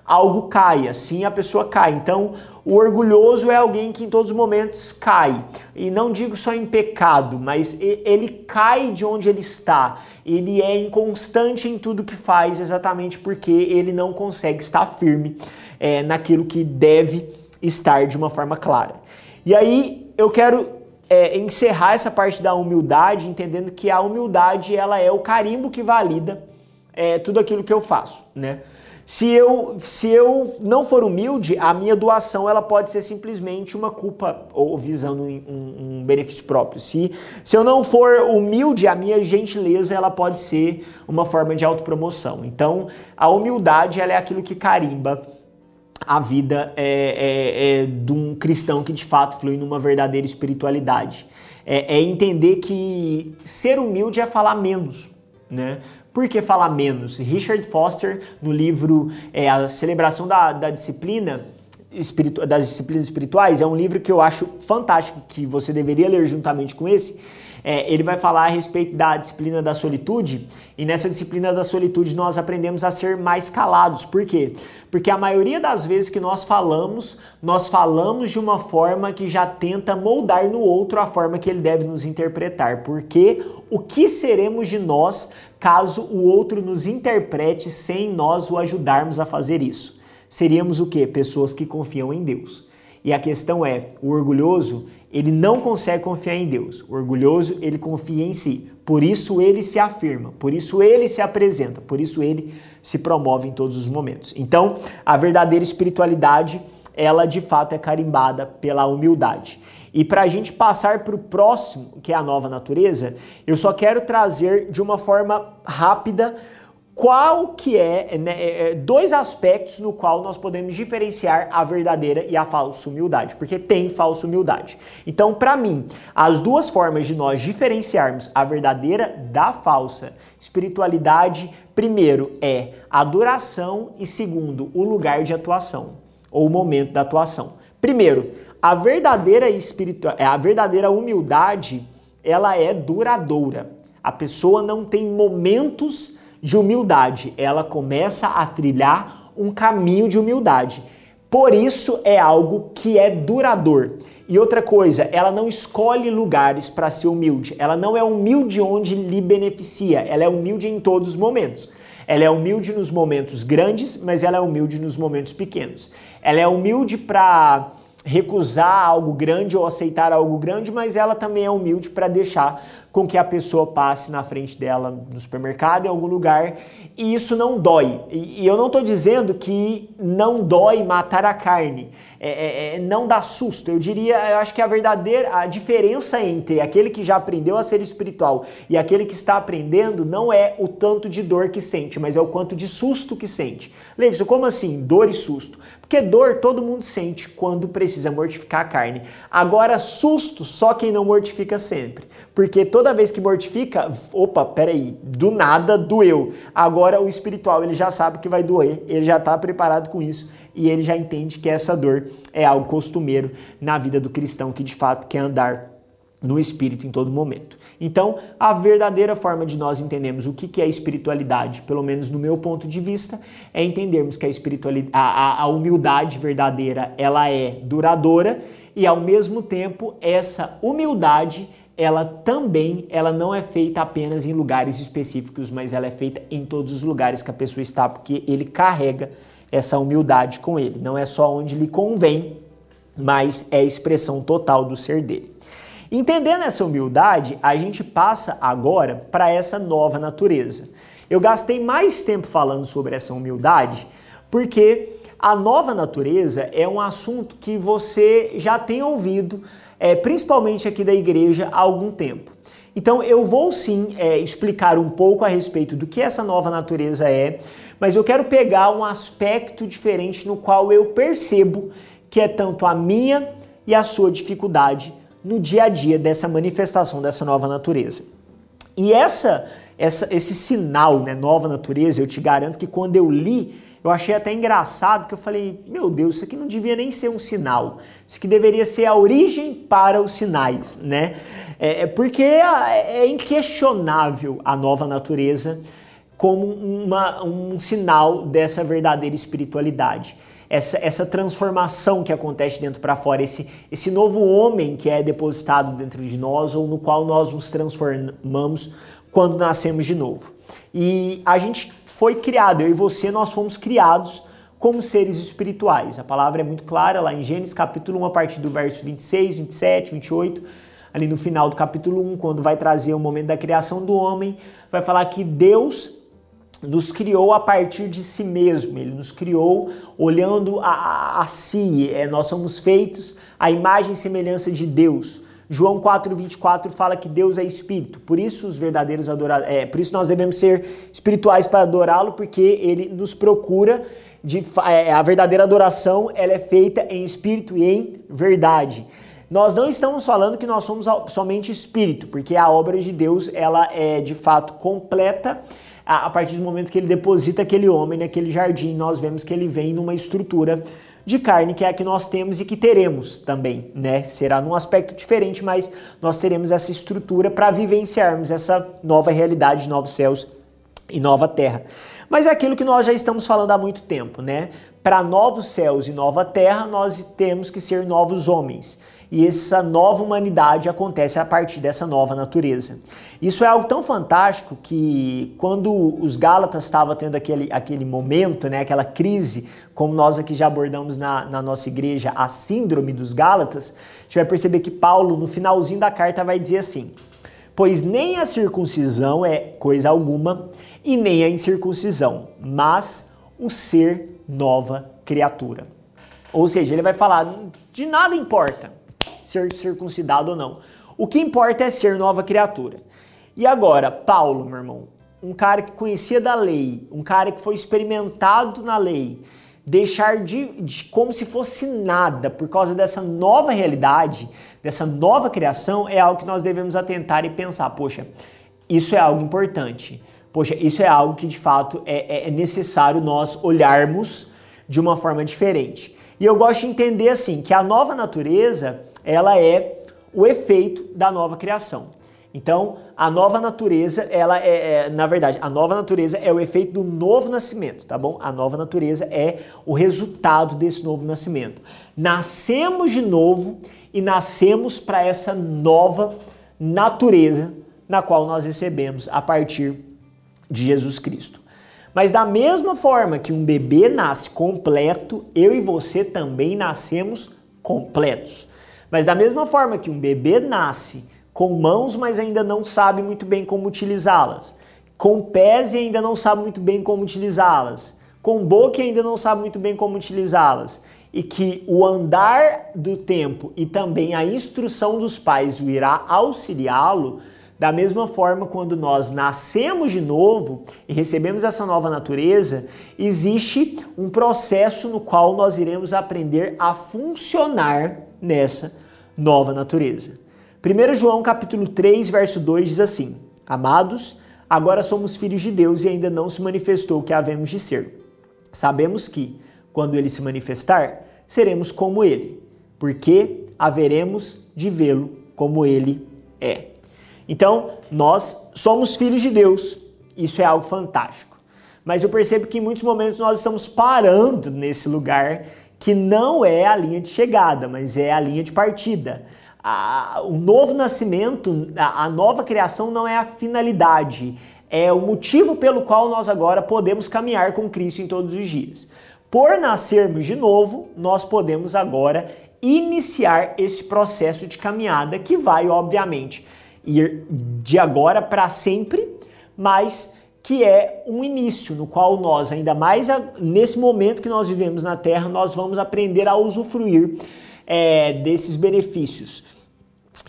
algo cai, assim a pessoa cai. Então, o orgulhoso é alguém que em todos os momentos cai. E não digo só em pecado, mas ele cai de onde ele está. Ele é inconstante em tudo que faz, exatamente porque ele não consegue estar firme é, naquilo que deve estar de uma forma clara. E aí, eu quero é, encerrar essa parte da humildade, entendendo que a humildade ela é o carimbo que valida é, tudo aquilo que eu faço, né? Se eu, se eu não for humilde, a minha doação ela pode ser simplesmente uma culpa ou visando um, um, um benefício próprio. Se, se eu não for humilde, a minha gentileza ela pode ser uma forma de autopromoção. Então, a humildade ela é aquilo que carimba a vida é, é, é, de um cristão que de fato flui numa verdadeira espiritualidade. É, é entender que ser humilde é falar menos, né? Por que falar menos? Richard Foster, no livro é, A Celebração da, da Disciplina, espiritu- das Disciplinas Espirituais, é um livro que eu acho fantástico, que você deveria ler juntamente com esse. É, ele vai falar a respeito da disciplina da solitude, e nessa disciplina da solitude nós aprendemos a ser mais calados. Por quê? Porque a maioria das vezes que nós falamos, nós falamos de uma forma que já tenta moldar no outro a forma que ele deve nos interpretar, porque o que seremos de nós caso o outro nos interprete sem nós o ajudarmos a fazer isso? Seríamos o quê? Pessoas que confiam em Deus. E a questão é, o orgulhoso, ele não consegue confiar em Deus. O orgulhoso, ele confia em si. Por isso ele se afirma, por isso ele se apresenta, por isso ele se promove em todos os momentos. Então, a verdadeira espiritualidade, ela de fato é carimbada pela humildade. E para a gente passar para o próximo, que é a nova natureza, eu só quero trazer de uma forma rápida qual que é, né, dois aspectos no qual nós podemos diferenciar a verdadeira e a falsa humildade, porque tem falsa humildade. Então, para mim, as duas formas de nós diferenciarmos a verdadeira da falsa espiritualidade, primeiro é adoração e segundo, o lugar de atuação, ou o momento da atuação. Primeiro, a verdadeira espiritual, a verdadeira humildade, ela é duradoura. A pessoa não tem momentos de humildade, ela começa a trilhar um caminho de humildade. Por isso é algo que é duradouro. E outra coisa, ela não escolhe lugares para ser humilde. Ela não é humilde onde lhe beneficia, ela é humilde em todos os momentos. Ela é humilde nos momentos grandes, mas ela é humilde nos momentos pequenos. Ela é humilde para recusar algo grande ou aceitar algo grande, mas ela também é humilde para deixar com que a pessoa passe na frente dela no supermercado, em algum lugar, e isso não dói. E, e eu não estou dizendo que não dói matar a carne, é, é, não dá susto. Eu diria, eu acho que a verdadeira, a diferença entre aquele que já aprendeu a ser espiritual e aquele que está aprendendo não é o tanto de dor que sente, mas é o quanto de susto que sente. Leivson, como assim dor e susto? Porque dor todo mundo sente quando precisa mortificar a carne. Agora, susto só quem não mortifica sempre. Porque toda vez que mortifica, opa, peraí, do nada doeu. Agora o espiritual, ele já sabe que vai doer, ele já está preparado com isso e ele já entende que essa dor é algo costumeiro na vida do cristão que de fato quer andar no espírito em todo momento. Então, a verdadeira forma de nós entendermos o que é espiritualidade, pelo menos no meu ponto de vista, é entendermos que a espiritualidade, a, a humildade verdadeira, ela é duradoura e, ao mesmo tempo, essa humildade, ela também, ela não é feita apenas em lugares específicos, mas ela é feita em todos os lugares que a pessoa está, porque ele carrega essa humildade com ele. Não é só onde lhe convém, mas é a expressão total do ser dele. Entendendo essa humildade, a gente passa agora para essa nova natureza. Eu gastei mais tempo falando sobre essa humildade porque a nova natureza é um assunto que você já tem ouvido, é, principalmente aqui da igreja, há algum tempo. Então eu vou sim é, explicar um pouco a respeito do que essa nova natureza é, mas eu quero pegar um aspecto diferente no qual eu percebo que é tanto a minha e a sua dificuldade no dia a dia dessa manifestação dessa nova natureza. E essa, essa, esse sinal, né, nova natureza, eu te garanto que quando eu li, eu achei até engraçado, que eu falei, meu Deus, isso aqui não devia nem ser um sinal, isso aqui deveria ser a origem para os sinais, né? É, porque é inquestionável a nova natureza como uma, um sinal dessa verdadeira espiritualidade. Essa, essa transformação que acontece dentro para fora, esse, esse novo homem que é depositado dentro de nós ou no qual nós nos transformamos quando nascemos de novo. E a gente foi criado, eu e você, nós fomos criados como seres espirituais. A palavra é muito clara lá em Gênesis capítulo um, a partir do verso vinte e seis, vinte e sete, vinte e oito, ali no final do capítulo um, quando vai trazer o momento da criação do homem, vai falar que Deus nos criou a partir de si mesmo, ele nos criou olhando a, a si, é, nós somos feitos à imagem e semelhança de Deus. João quatro, vinte e quatro fala que Deus é Espírito, por isso os verdadeiros adora- é, por isso nós devemos ser espirituais para adorá-lo, porque ele nos procura, de, é, a verdadeira adoração ela é feita em Espírito e em verdade. Nós não estamos falando que nós somos somente Espírito, porque a obra de Deus ela é de fato completa, a partir do momento que ele deposita aquele homem naquele jardim, nós vemos que ele vem numa estrutura de carne, que é a que nós temos e que teremos também, né? Será num aspecto diferente, mas nós teremos essa estrutura para vivenciarmos essa nova realidade, novos céus e nova terra. Mas é aquilo que nós já estamos falando há muito tempo, né? Para novos céus e nova terra, nós temos que ser novos homens. E essa nova humanidade acontece a partir dessa nova natureza. Isso é algo tão fantástico que quando os Gálatas estavam tendo aquele, aquele momento, né, aquela crise, como nós aqui já abordamos na, na nossa igreja, a Síndrome dos Gálatas, a gente vai perceber que Paulo, no finalzinho da carta, vai dizer assim: pois nem a circuncisão é coisa alguma e nem a incircuncisão, mas o ser nova criatura. Ou seja, ele vai falar, de nada importa ser circuncidado ou não. O que importa é ser nova criatura. E agora, Paulo, meu irmão, um cara que conhecia da lei, um cara que foi experimentado na lei, deixar de, de como se fosse nada por causa dessa nova realidade, dessa nova criação, é algo que nós devemos atentar e pensar, poxa, isso é algo importante. Poxa, isso é algo que de fato é, é necessário nós olharmos de uma forma diferente. E eu gosto de entender assim, que a nova natureza, ela é o efeito da nova criação. Então, a nova natureza, ela é, é, na verdade, a nova natureza é o efeito do novo nascimento, tá bom? A nova natureza é o resultado desse novo nascimento. Nascemos de novo e nascemos para essa nova natureza na qual nós recebemos a partir de Jesus Cristo. Mas da mesma forma que um bebê nasce completo, eu e você também nascemos completos. Mas da mesma forma que um bebê nasce com mãos, mas ainda não sabe muito bem como utilizá-las, com pés e ainda não sabe muito bem como utilizá-las, com boca e ainda não sabe muito bem como utilizá-las, e que o andar do tempo e também a instrução dos pais irá auxiliá-lo, da mesma forma, quando nós nascemos de novo e recebemos essa nova natureza, existe um processo no qual nós iremos aprender a funcionar nessa nova natureza. primeiro João capítulo três, verso dois diz assim: amados, agora somos filhos de Deus e ainda não se manifestou o que havemos de ser. Sabemos que, quando ele se manifestar, seremos como ele, porque haveremos de vê-lo como ele é. Então, nós somos filhos de Deus, isso é algo fantástico. Mas eu percebo que em muitos momentos nós estamos parando nesse lugar que não é a linha de chegada, mas é a linha de partida. A, o novo nascimento, a, a nova criação não é a finalidade, é o motivo pelo qual nós agora podemos caminhar com Cristo em todos os dias. Por nascermos de novo, nós podemos agora iniciar esse processo de caminhada que vai, obviamente, ir de agora para sempre, mas que é um início no qual nós, ainda mais a, nesse momento que nós vivemos na Terra, nós vamos aprender a usufruir é, desses benefícios.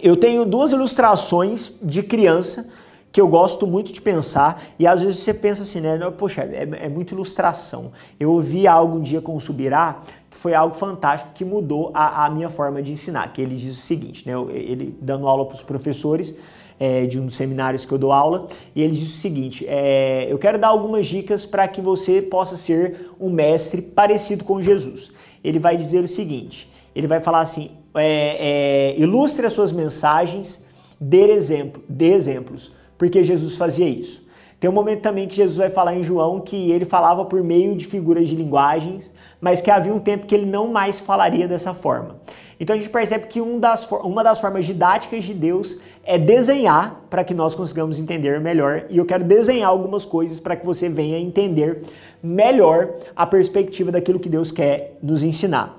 Eu tenho duas ilustrações de criança que eu gosto muito de pensar, e às vezes você pensa assim, né, poxa, é, é muita ilustração. Eu ouvi algo um dia com o Subirá, que foi algo fantástico, que mudou a, a minha forma de ensinar, que ele diz o seguinte, né, ele dando aula para os professores é, de um dos seminários que eu dou aula, e ele diz o seguinte, é, eu quero dar algumas dicas para que você possa ser um mestre parecido com Jesus. Ele vai dizer o seguinte, ele vai falar assim, é, é, ilustre as suas mensagens, dê, exemplo, dê exemplos, porque Jesus fazia isso. Tem um momento também que Jesus vai falar em João que ele falava por meio de figuras de linguagens, mas que havia um tempo que ele não mais falaria dessa forma. Então a gente percebe que um das, uma das formas didáticas de Deus é desenhar para que nós consigamos entender melhor, e eu quero desenhar algumas coisas para que você venha entender melhor a perspectiva daquilo que Deus quer nos ensinar.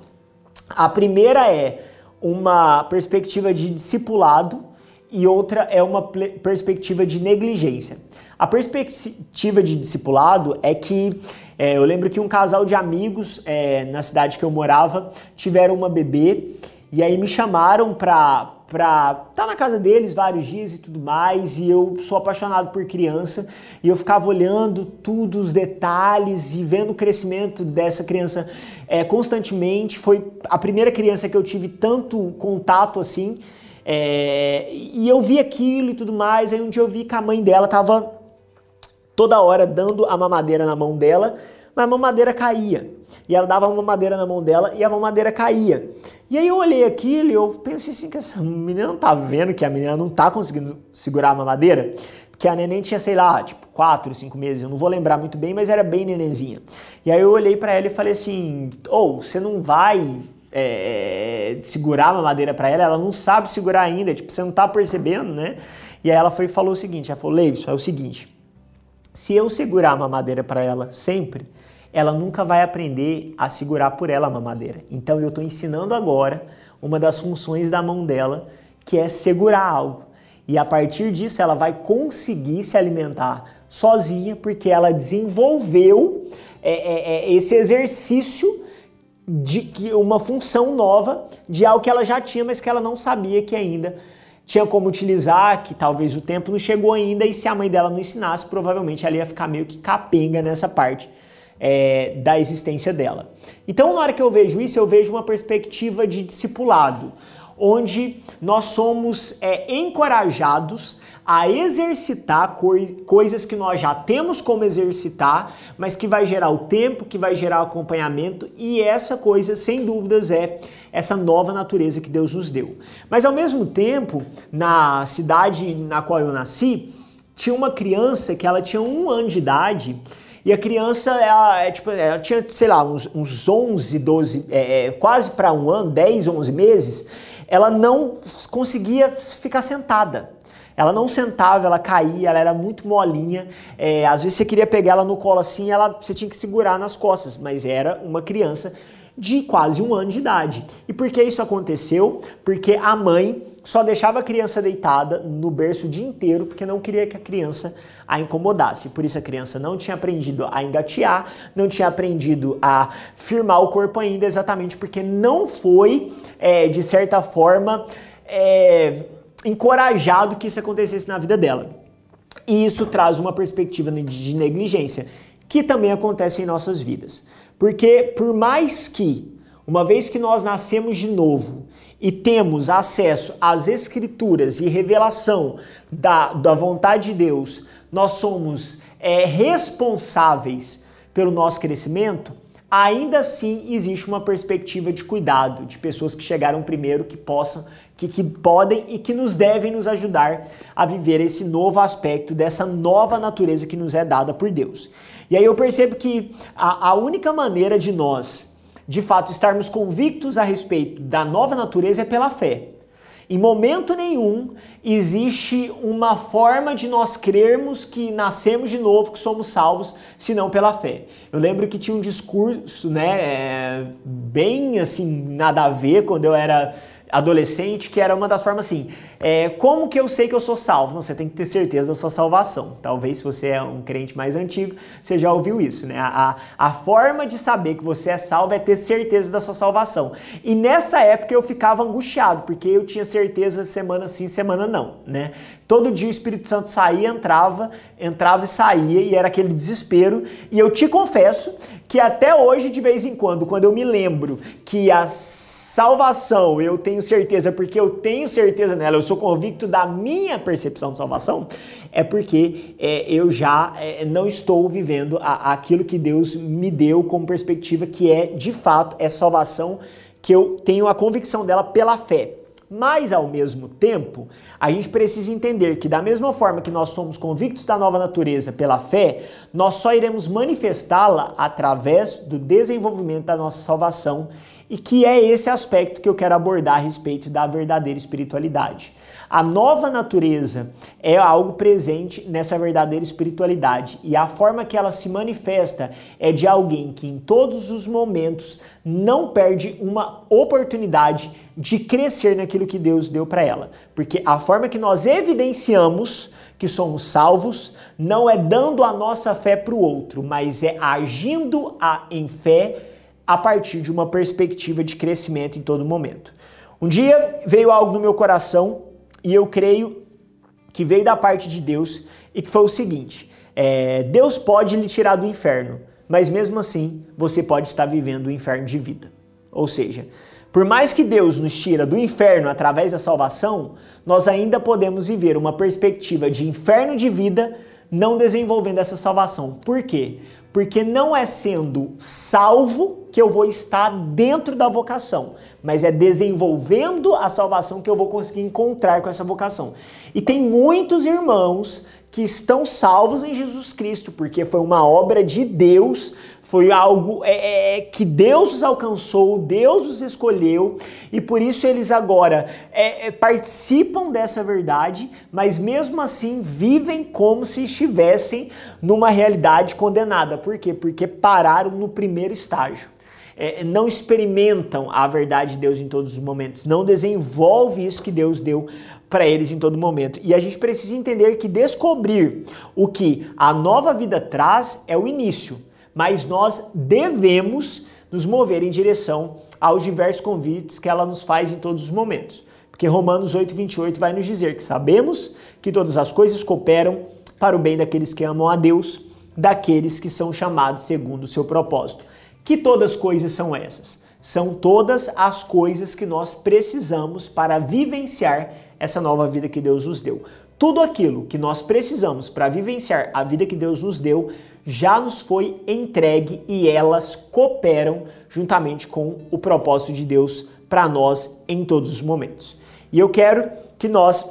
A primeira é uma perspectiva de discipulado, e outra é uma perspectiva de negligência. A perspectiva de discipulado é que é, eu lembro que um casal de amigos é, na cidade que eu morava tiveram uma bebê e aí me chamaram para para estar na casa deles vários dias e tudo mais, e eu sou apaixonado por criança, e eu ficava olhando tudo, os detalhes, e vendo o crescimento dessa criança é, constantemente. Foi a primeira criança que eu tive tanto contato assim, é, e eu vi aquilo e tudo mais. Aí um dia eu vi que a mãe dela estava toda hora dando a mamadeira na mão dela, mas a mamadeira caía, e ela dava a mamadeira na mão dela e a mamadeira caía. E aí eu olhei aquilo e eu pensei assim, que essa menina não tá vendo que a menina não tá conseguindo segurar a mamadeira? Porque a neném tinha, sei lá, tipo quatro, cinco meses, eu não vou lembrar muito bem, mas era bem nenenzinha. E aí eu olhei pra ela e falei assim, ou, oh, você não vai é, segurar a mamadeira pra ela? Ela não sabe segurar ainda, tipo, você não tá percebendo, né? E aí ela foi e falou o seguinte, ela falou, Leivson, é o seguinte, se eu segurar a mamadeira pra ela sempre, ela nunca vai aprender a segurar por ela a mamadeira. Então eu estou ensinando agora uma das funções da mão dela, que é segurar algo. E a partir disso ela vai conseguir se alimentar sozinha, porque ela desenvolveu é, é, esse exercício de uma função nova de algo que ela já tinha, mas que ela não sabia que ainda tinha como utilizar, que talvez o tempo não chegou ainda, e se a mãe dela não ensinasse, provavelmente ela ia ficar meio que capenga nessa parte. É, da existência dela. Então, na hora que eu vejo isso, eu vejo uma perspectiva de discipulado, onde nós somos é, encorajados a exercitar coi- coisas que nós já temos como exercitar, mas que vai gerar o tempo, que vai gerar o acompanhamento, e essa coisa, sem dúvidas, é essa nova natureza que Deus nos deu. Mas, ao mesmo tempo, na cidade na qual eu nasci, tinha uma criança que ela tinha um ano de idade. E a criança, ela, é, tipo, ela tinha, sei lá, uns, uns onze, doze, é, é, quase para um ano, dez, onze meses, ela não conseguia ficar sentada. Ela não sentava, ela caía, ela era muito molinha. É, às vezes você queria pegar ela no colo assim, ela, você tinha que segurar nas costas, mas era uma criança de quase um ano de idade. E por que isso aconteceu? Porque a mãe só deixava a criança deitada no berço o dia inteiro, porque não queria que a criança a incomodasse. Por isso a criança não tinha aprendido a engatear, não tinha aprendido a firmar o corpo ainda, exatamente porque não foi, é, de certa forma, é, encorajado que isso acontecesse na vida dela. E isso traz uma perspectiva de negligência, que também acontece em nossas vidas. Porque por mais que, uma vez que nós nascemos de novo e temos acesso às escrituras e revelação da, da vontade de Deus, nós somos é, responsáveis pelo nosso crescimento, ainda assim existe uma perspectiva de cuidado, de pessoas que chegaram primeiro, que possam, que, que podem e que nos devem nos ajudar a viver esse novo aspecto dessa nova natureza que nos é dada por Deus. E aí eu percebo que a, a única maneira de nós, de fato, estarmos convictos a respeito da nova natureza é pela fé. Em momento nenhum existe uma forma de nós crermos que nascemos de novo, que somos salvos, senão pela fé. Eu lembro que tinha um discurso, né, é, bem assim, nada a ver, quando eu era adolescente, que era uma das formas assim, é, como que eu sei que eu sou salvo? Não, você tem que ter certeza da sua salvação. Talvez, se você é um crente mais antigo, você já ouviu isso, né? A, a, a forma de saber que você é salvo é ter certeza da sua salvação. E nessa época eu ficava angustiado, porque eu tinha certeza semana sim, semana não, né? Todo dia o Espírito Santo saía, entrava, entrava e saía, e era aquele desespero. E eu te confesso que até hoje, de vez em quando, quando eu me lembro que a salvação eu tenho certeza porque eu tenho certeza nela, eu sou convicto da minha percepção de salvação, é porque é, eu já é, não estou vivendo a, aquilo que Deus me deu como perspectiva, que é, de fato, é salvação, que eu tenho a convicção dela pela fé. Mas, ao mesmo tempo, a gente precisa entender que, da mesma forma que nós somos convictos da nova natureza pela fé, nós só iremos manifestá-la através do desenvolvimento da nossa salvação e que é esse aspecto que eu quero abordar a respeito da verdadeira espiritualidade. A nova natureza é algo presente nessa verdadeira espiritualidade e a forma que ela se manifesta é de alguém que em todos os momentos não perde uma oportunidade de crescer naquilo que Deus deu para ela. Porque a forma que nós evidenciamos que somos salvos não é dando a nossa fé para o outro, mas é agindo a, em fé a partir de uma perspectiva de crescimento em todo momento. Um dia veio algo no meu coração e eu creio que veio da parte de Deus e que foi o seguinte, é, Deus pode lhe tirar do inferno, mas mesmo assim você pode estar vivendo um inferno de vida. Ou seja, por mais que Deus nos tira do inferno através da salvação, nós ainda podemos viver uma perspectiva de inferno de vida não desenvolvendo essa salvação. Por quê? Porque não é sendo salvo que eu vou estar dentro da vocação, mas é desenvolvendo a salvação que eu vou conseguir encontrar com essa vocação. E tem muitos irmãos que estão salvos em Jesus Cristo, porque foi uma obra de Deus, foi algo é, que Deus os alcançou, Deus os escolheu, e por isso eles agora é, é, participam dessa verdade, mas mesmo assim vivem como se estivessem numa realidade condenada. Por quê? Porque pararam no primeiro estágio. É, não experimentam a verdade de Deus em todos os momentos, não desenvolve isso que Deus deu para eles em todo momento. E a gente precisa entender que descobrir o que a nova vida traz é o início, mas nós devemos nos mover em direção aos diversos convites que ela nos faz em todos os momentos. Porque Romanos oito, vinte e oito vai nos dizer que sabemos que todas as coisas cooperam para o bem daqueles que amam a Deus, daqueles que são chamados segundo o seu propósito. Que todas coisas são essas? São todas as coisas que nós precisamos para vivenciar essa nova vida que Deus nos deu. Tudo aquilo que nós precisamos para vivenciar a vida que Deus nos deu já nos foi entregue e elas cooperam juntamente com o propósito de Deus para nós em todos os momentos. E eu quero que nós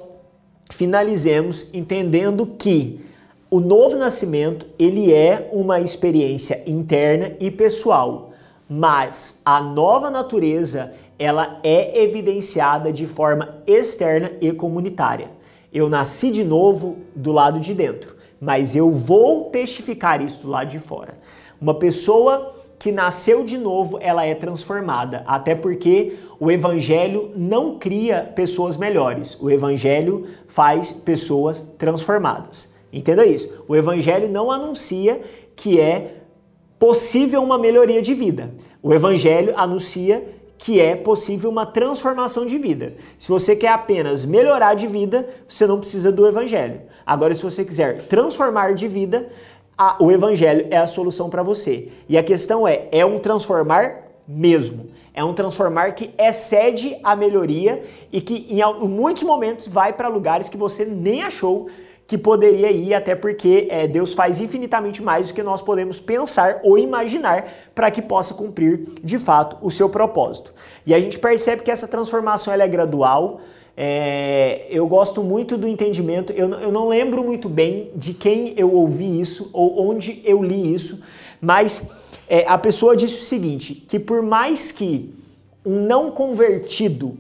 finalizemos entendendo que o novo nascimento, ele é uma experiência interna e pessoal, mas a nova natureza, ela é evidenciada de forma externa e comunitária. Eu nasci de novo do lado de dentro, mas eu vou testificar isso do lado de fora. Uma pessoa que nasceu de novo, ela é transformada, até porque o evangelho não cria pessoas melhores, o evangelho faz pessoas transformadas. Entenda isso, o evangelho não anuncia que é possível uma melhoria de vida. O evangelho anuncia que é possível uma transformação de vida. Se você quer apenas melhorar de vida, você não precisa do evangelho. Agora, se você quiser transformar de vida, a, o evangelho é a solução para você. E a questão é, é um transformar mesmo. É um transformar que excede a melhoria e que em, em muitos momentos vai para lugares que você nem achou que poderia ir, até porque é, Deus faz infinitamente mais do que nós podemos pensar ou imaginar para que possa cumprir, de fato, o seu propósito. E a gente percebe que essa transformação ela é gradual. É, eu gosto muito do entendimento, eu, eu não lembro muito bem de quem eu ouvi isso ou onde eu li isso, mas é, a pessoa disse o seguinte, que por mais que um não convertido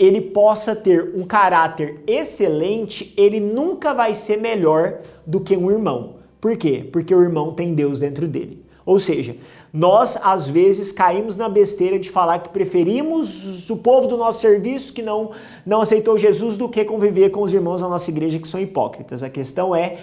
ele possa ter um caráter excelente, ele nunca vai ser melhor do que um irmão. Por quê? Porque o irmão tem Deus dentro dele. Ou seja, nós às vezes caímos na besteira de falar que preferimos o povo do nosso serviço que não, não aceitou Jesus do que conviver com os irmãos da nossa igreja que são hipócritas. A questão é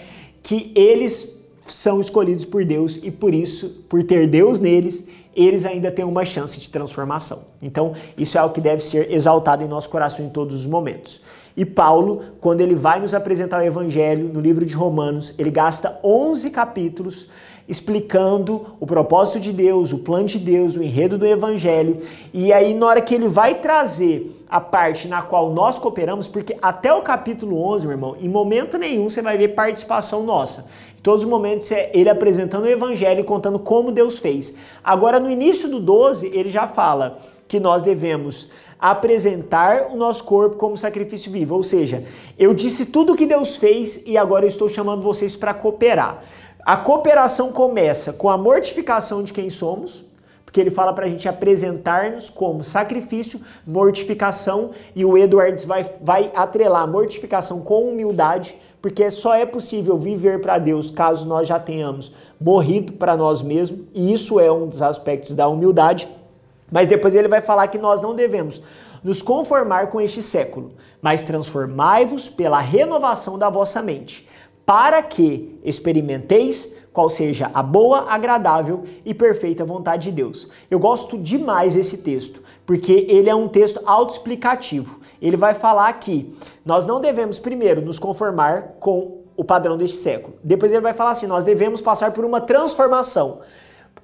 que eles são escolhidos por Deus e por isso, por ter Deus neles, eles ainda têm uma chance de transformação. Então, isso é algo que deve ser exaltado em nosso coração em todos os momentos. E Paulo, quando ele vai nos apresentar o Evangelho no livro de Romanos, ele gasta onze capítulos explicando o propósito de Deus, o plano de Deus, o enredo do Evangelho. E aí, na hora que ele vai trazer a parte na qual nós cooperamos, porque até o capítulo onze, meu irmão, em momento nenhum você vai ver participação nossa. Todos os momentos é ele apresentando o evangelho e contando como Deus fez. Agora, no início do doze, ele já fala que nós devemos apresentar o nosso corpo como sacrifício vivo. Ou seja, eu disse tudo o que Deus fez e agora eu estou chamando vocês para cooperar. A cooperação começa com a mortificação de quem somos, porque ele fala para a gente apresentar-nos como sacrifício, mortificação, e o Edwards vai, vai atrelar mortificação com humildade, porque só é possível viver para Deus caso nós já tenhamos morrido para nós mesmos, e isso é um dos aspectos da humildade. Mas depois ele vai falar que nós não devemos nos conformar com este século, mas transformai-vos pela renovação da vossa mente, para que experimenteis qual seja a boa, agradável e perfeita vontade de Deus. Eu gosto demais desse texto, porque ele é um texto autoexplicativo. Ele vai falar que nós não devemos primeiro nos conformar com o padrão deste século. Depois ele vai falar assim, nós devemos passar por uma transformação.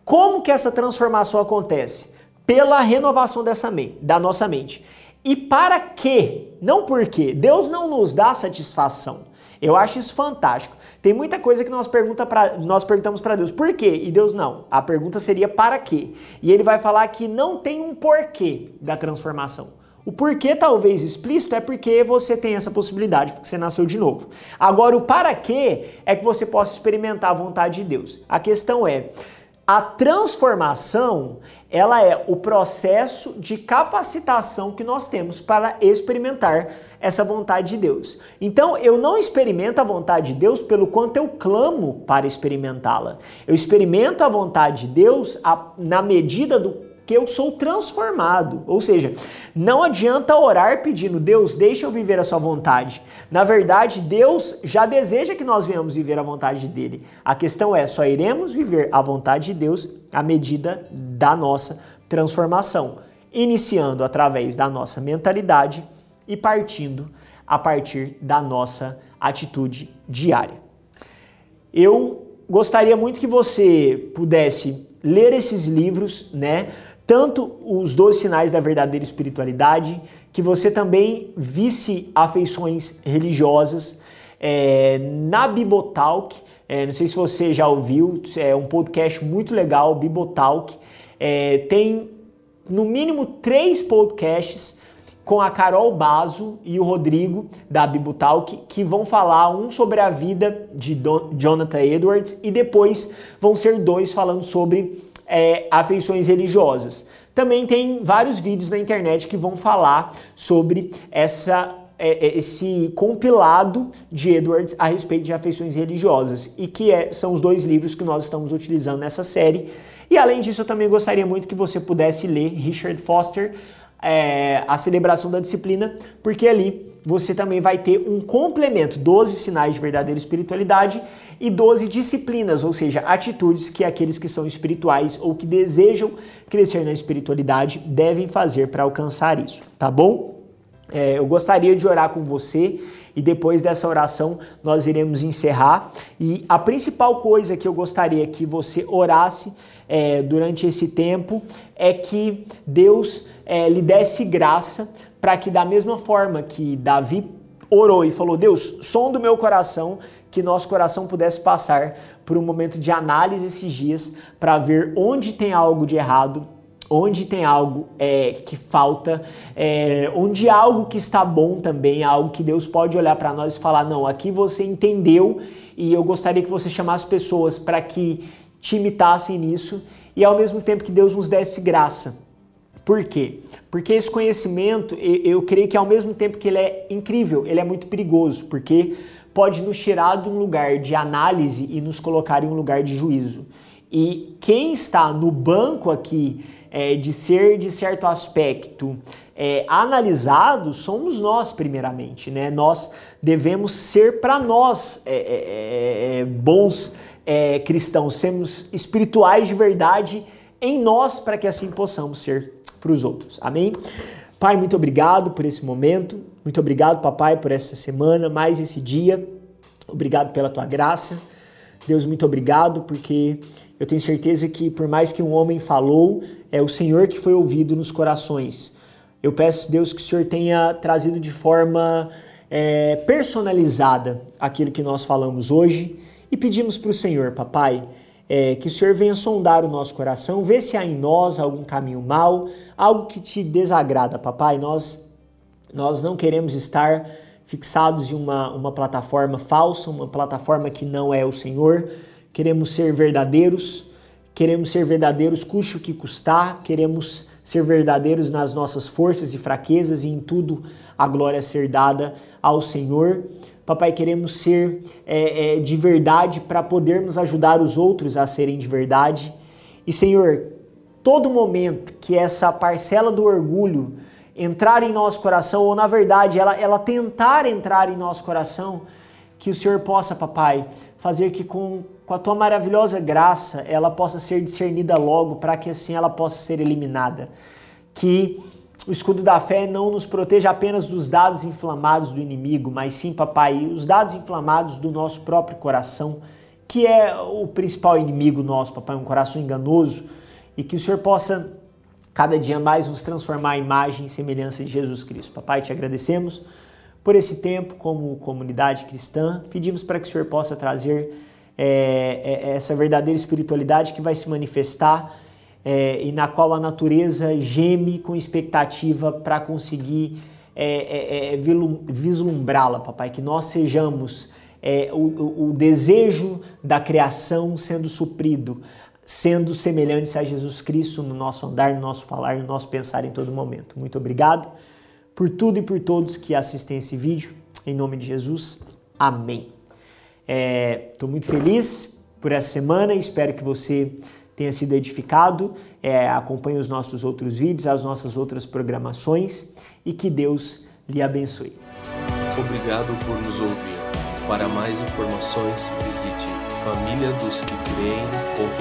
Como que essa transformação acontece? Pela renovação dessa mente, da nossa mente. E para quê? Não por quê. Deus não nos dá satisfação. Eu acho isso fantástico. Tem muita coisa que nós, pergunta pra, nós perguntamos para Deus, por quê? E Deus não. A pergunta seria para quê? E ele vai falar que não tem um porquê da transformação. O porquê talvez explícito é porque você tem essa possibilidade, porque você nasceu de novo. Agora, o para quê é que você possa experimentar a vontade de Deus. A questão é, a transformação, ela é o processo de capacitação que nós temos para experimentar essa vontade de Deus. Então, eu não experimento a vontade de Deus pelo quanto eu clamo para experimentá-la. Eu experimento a vontade de Deus na medida do que eu sou transformado. Ou seja, não adianta orar pedindo, Deus, deixa eu viver a sua vontade. Na verdade, Deus já deseja que nós venhamos viver a vontade dele. A questão é, só iremos viver a vontade de Deus à medida da nossa transformação, iniciando através da nossa mentalidade e partindo a partir da nossa atitude diária. Eu gostaria muito que você pudesse ler esses livros, né? Tanto os dois sinais da verdadeira espiritualidade, que você também visse Afeições Religiosas é, na Bibotalk, é, não sei se você já ouviu, é um podcast muito legal, Bibotalk, é, tem no mínimo três podcasts com a Carol Bazo e o Rodrigo da Bibotalk, que vão falar um sobre a vida de Don, Jonathan Edwards e depois vão ser dois falando sobre é, afeições religiosas. Também tem vários vídeos na internet que vão falar sobre essa, é, esse compilado de Edwards a respeito de afeições religiosas e que é, são os dois livros que nós estamos utilizando nessa série. E além disso, eu também gostaria muito que você pudesse ler Richard Foster, É, a celebração da disciplina, porque ali você também vai ter um complemento, doze sinais de verdadeira espiritualidade e doze disciplinas, ou seja, atitudes que aqueles que são espirituais ou que desejam crescer na espiritualidade devem fazer para alcançar isso, tá bom? É, eu gostaria de orar com você e depois dessa oração nós iremos encerrar, e a principal coisa que eu gostaria que você orasse É, durante esse tempo, é que Deus é, lhe desse graça para que, da mesma forma que Davi orou e falou, Deus, som do meu coração, que nosso coração pudesse passar por um momento de análise esses dias para ver onde tem algo de errado, onde tem algo é, que falta, é, onde algo que está bom também, algo que Deus pode olhar para nós e falar, não, aqui você entendeu e eu gostaria que você chamasse pessoas para que te imitassem nisso, e ao mesmo tempo que Deus nos desse graça. Por quê? Porque esse conhecimento, eu creio que ao mesmo tempo que ele é incrível, ele é muito perigoso, porque pode nos tirar de um lugar de análise e nos colocar em um lugar de juízo. E quem está no banco aqui é, de ser, de certo aspecto, é, analisado, somos nós primeiramente, né? Nós devemos ser para nós é, é, é, bons É, cristãos, sermos espirituais de verdade em nós para que assim possamos ser para os outros. Amém? Pai, muito obrigado por esse momento. Muito obrigado, papai, por essa semana, mais esse dia. Obrigado pela tua graça. Deus, muito obrigado, porque eu tenho certeza que por mais que um homem falou, é o Senhor que foi ouvido nos corações. Eu peço, Deus, que o Senhor tenha trazido de forma é, personalizada aquilo que nós falamos hoje. E pedimos para o Senhor, papai, é, que o Senhor venha sondar o nosso coração, ver se há em nós algum caminho mau, algo que te desagrada, papai. Nós, nós não queremos estar fixados em uma, uma plataforma falsa, uma plataforma que não é o Senhor. Queremos ser verdadeiros, Queremos ser verdadeiros custe o que custar, queremos ser verdadeiros nas nossas forças e fraquezas e em tudo a glória ser dada ao Senhor. Papai, queremos ser é, é, de verdade para podermos ajudar os outros a serem de verdade. E Senhor, todo momento que essa parcela do orgulho entrar em nosso coração, ou na verdade ela, ela tentar entrar em nosso coração, que o Senhor possa, papai, fazer que com, com a tua maravilhosa graça ela possa ser discernida logo, para que assim ela possa ser eliminada. Que o escudo da fé não nos proteja apenas dos dados inflamados do inimigo, mas sim, papai, os dados inflamados do nosso próprio coração, que é o principal inimigo nosso, papai, um coração enganoso, e que o Senhor possa cada dia mais nos transformar à imagem e semelhança de Jesus Cristo. Papai, te agradecemos por esse tempo como comunidade cristã. Pedimos para que o Senhor possa trazer é, essa verdadeira espiritualidade que vai se manifestar é, e na qual a natureza geme com expectativa para conseguir é, é, é, vislumbrá-la, papai. Que nós sejamos é, o, o desejo da criação sendo suprido, sendo semelhantes a Jesus Cristo no nosso andar, no nosso falar, no nosso pensar em todo momento. Muito obrigado por tudo e por todos que assistem esse vídeo. Em nome de Jesus, amém. Estou é, muito feliz por essa semana, espero que você tenha sido edificado. É, acompanhe os nossos outros vídeos, as nossas outras programações e que Deus lhe abençoe. Obrigado por nos ouvir. Para mais informações, visite família dos que creem ponto com.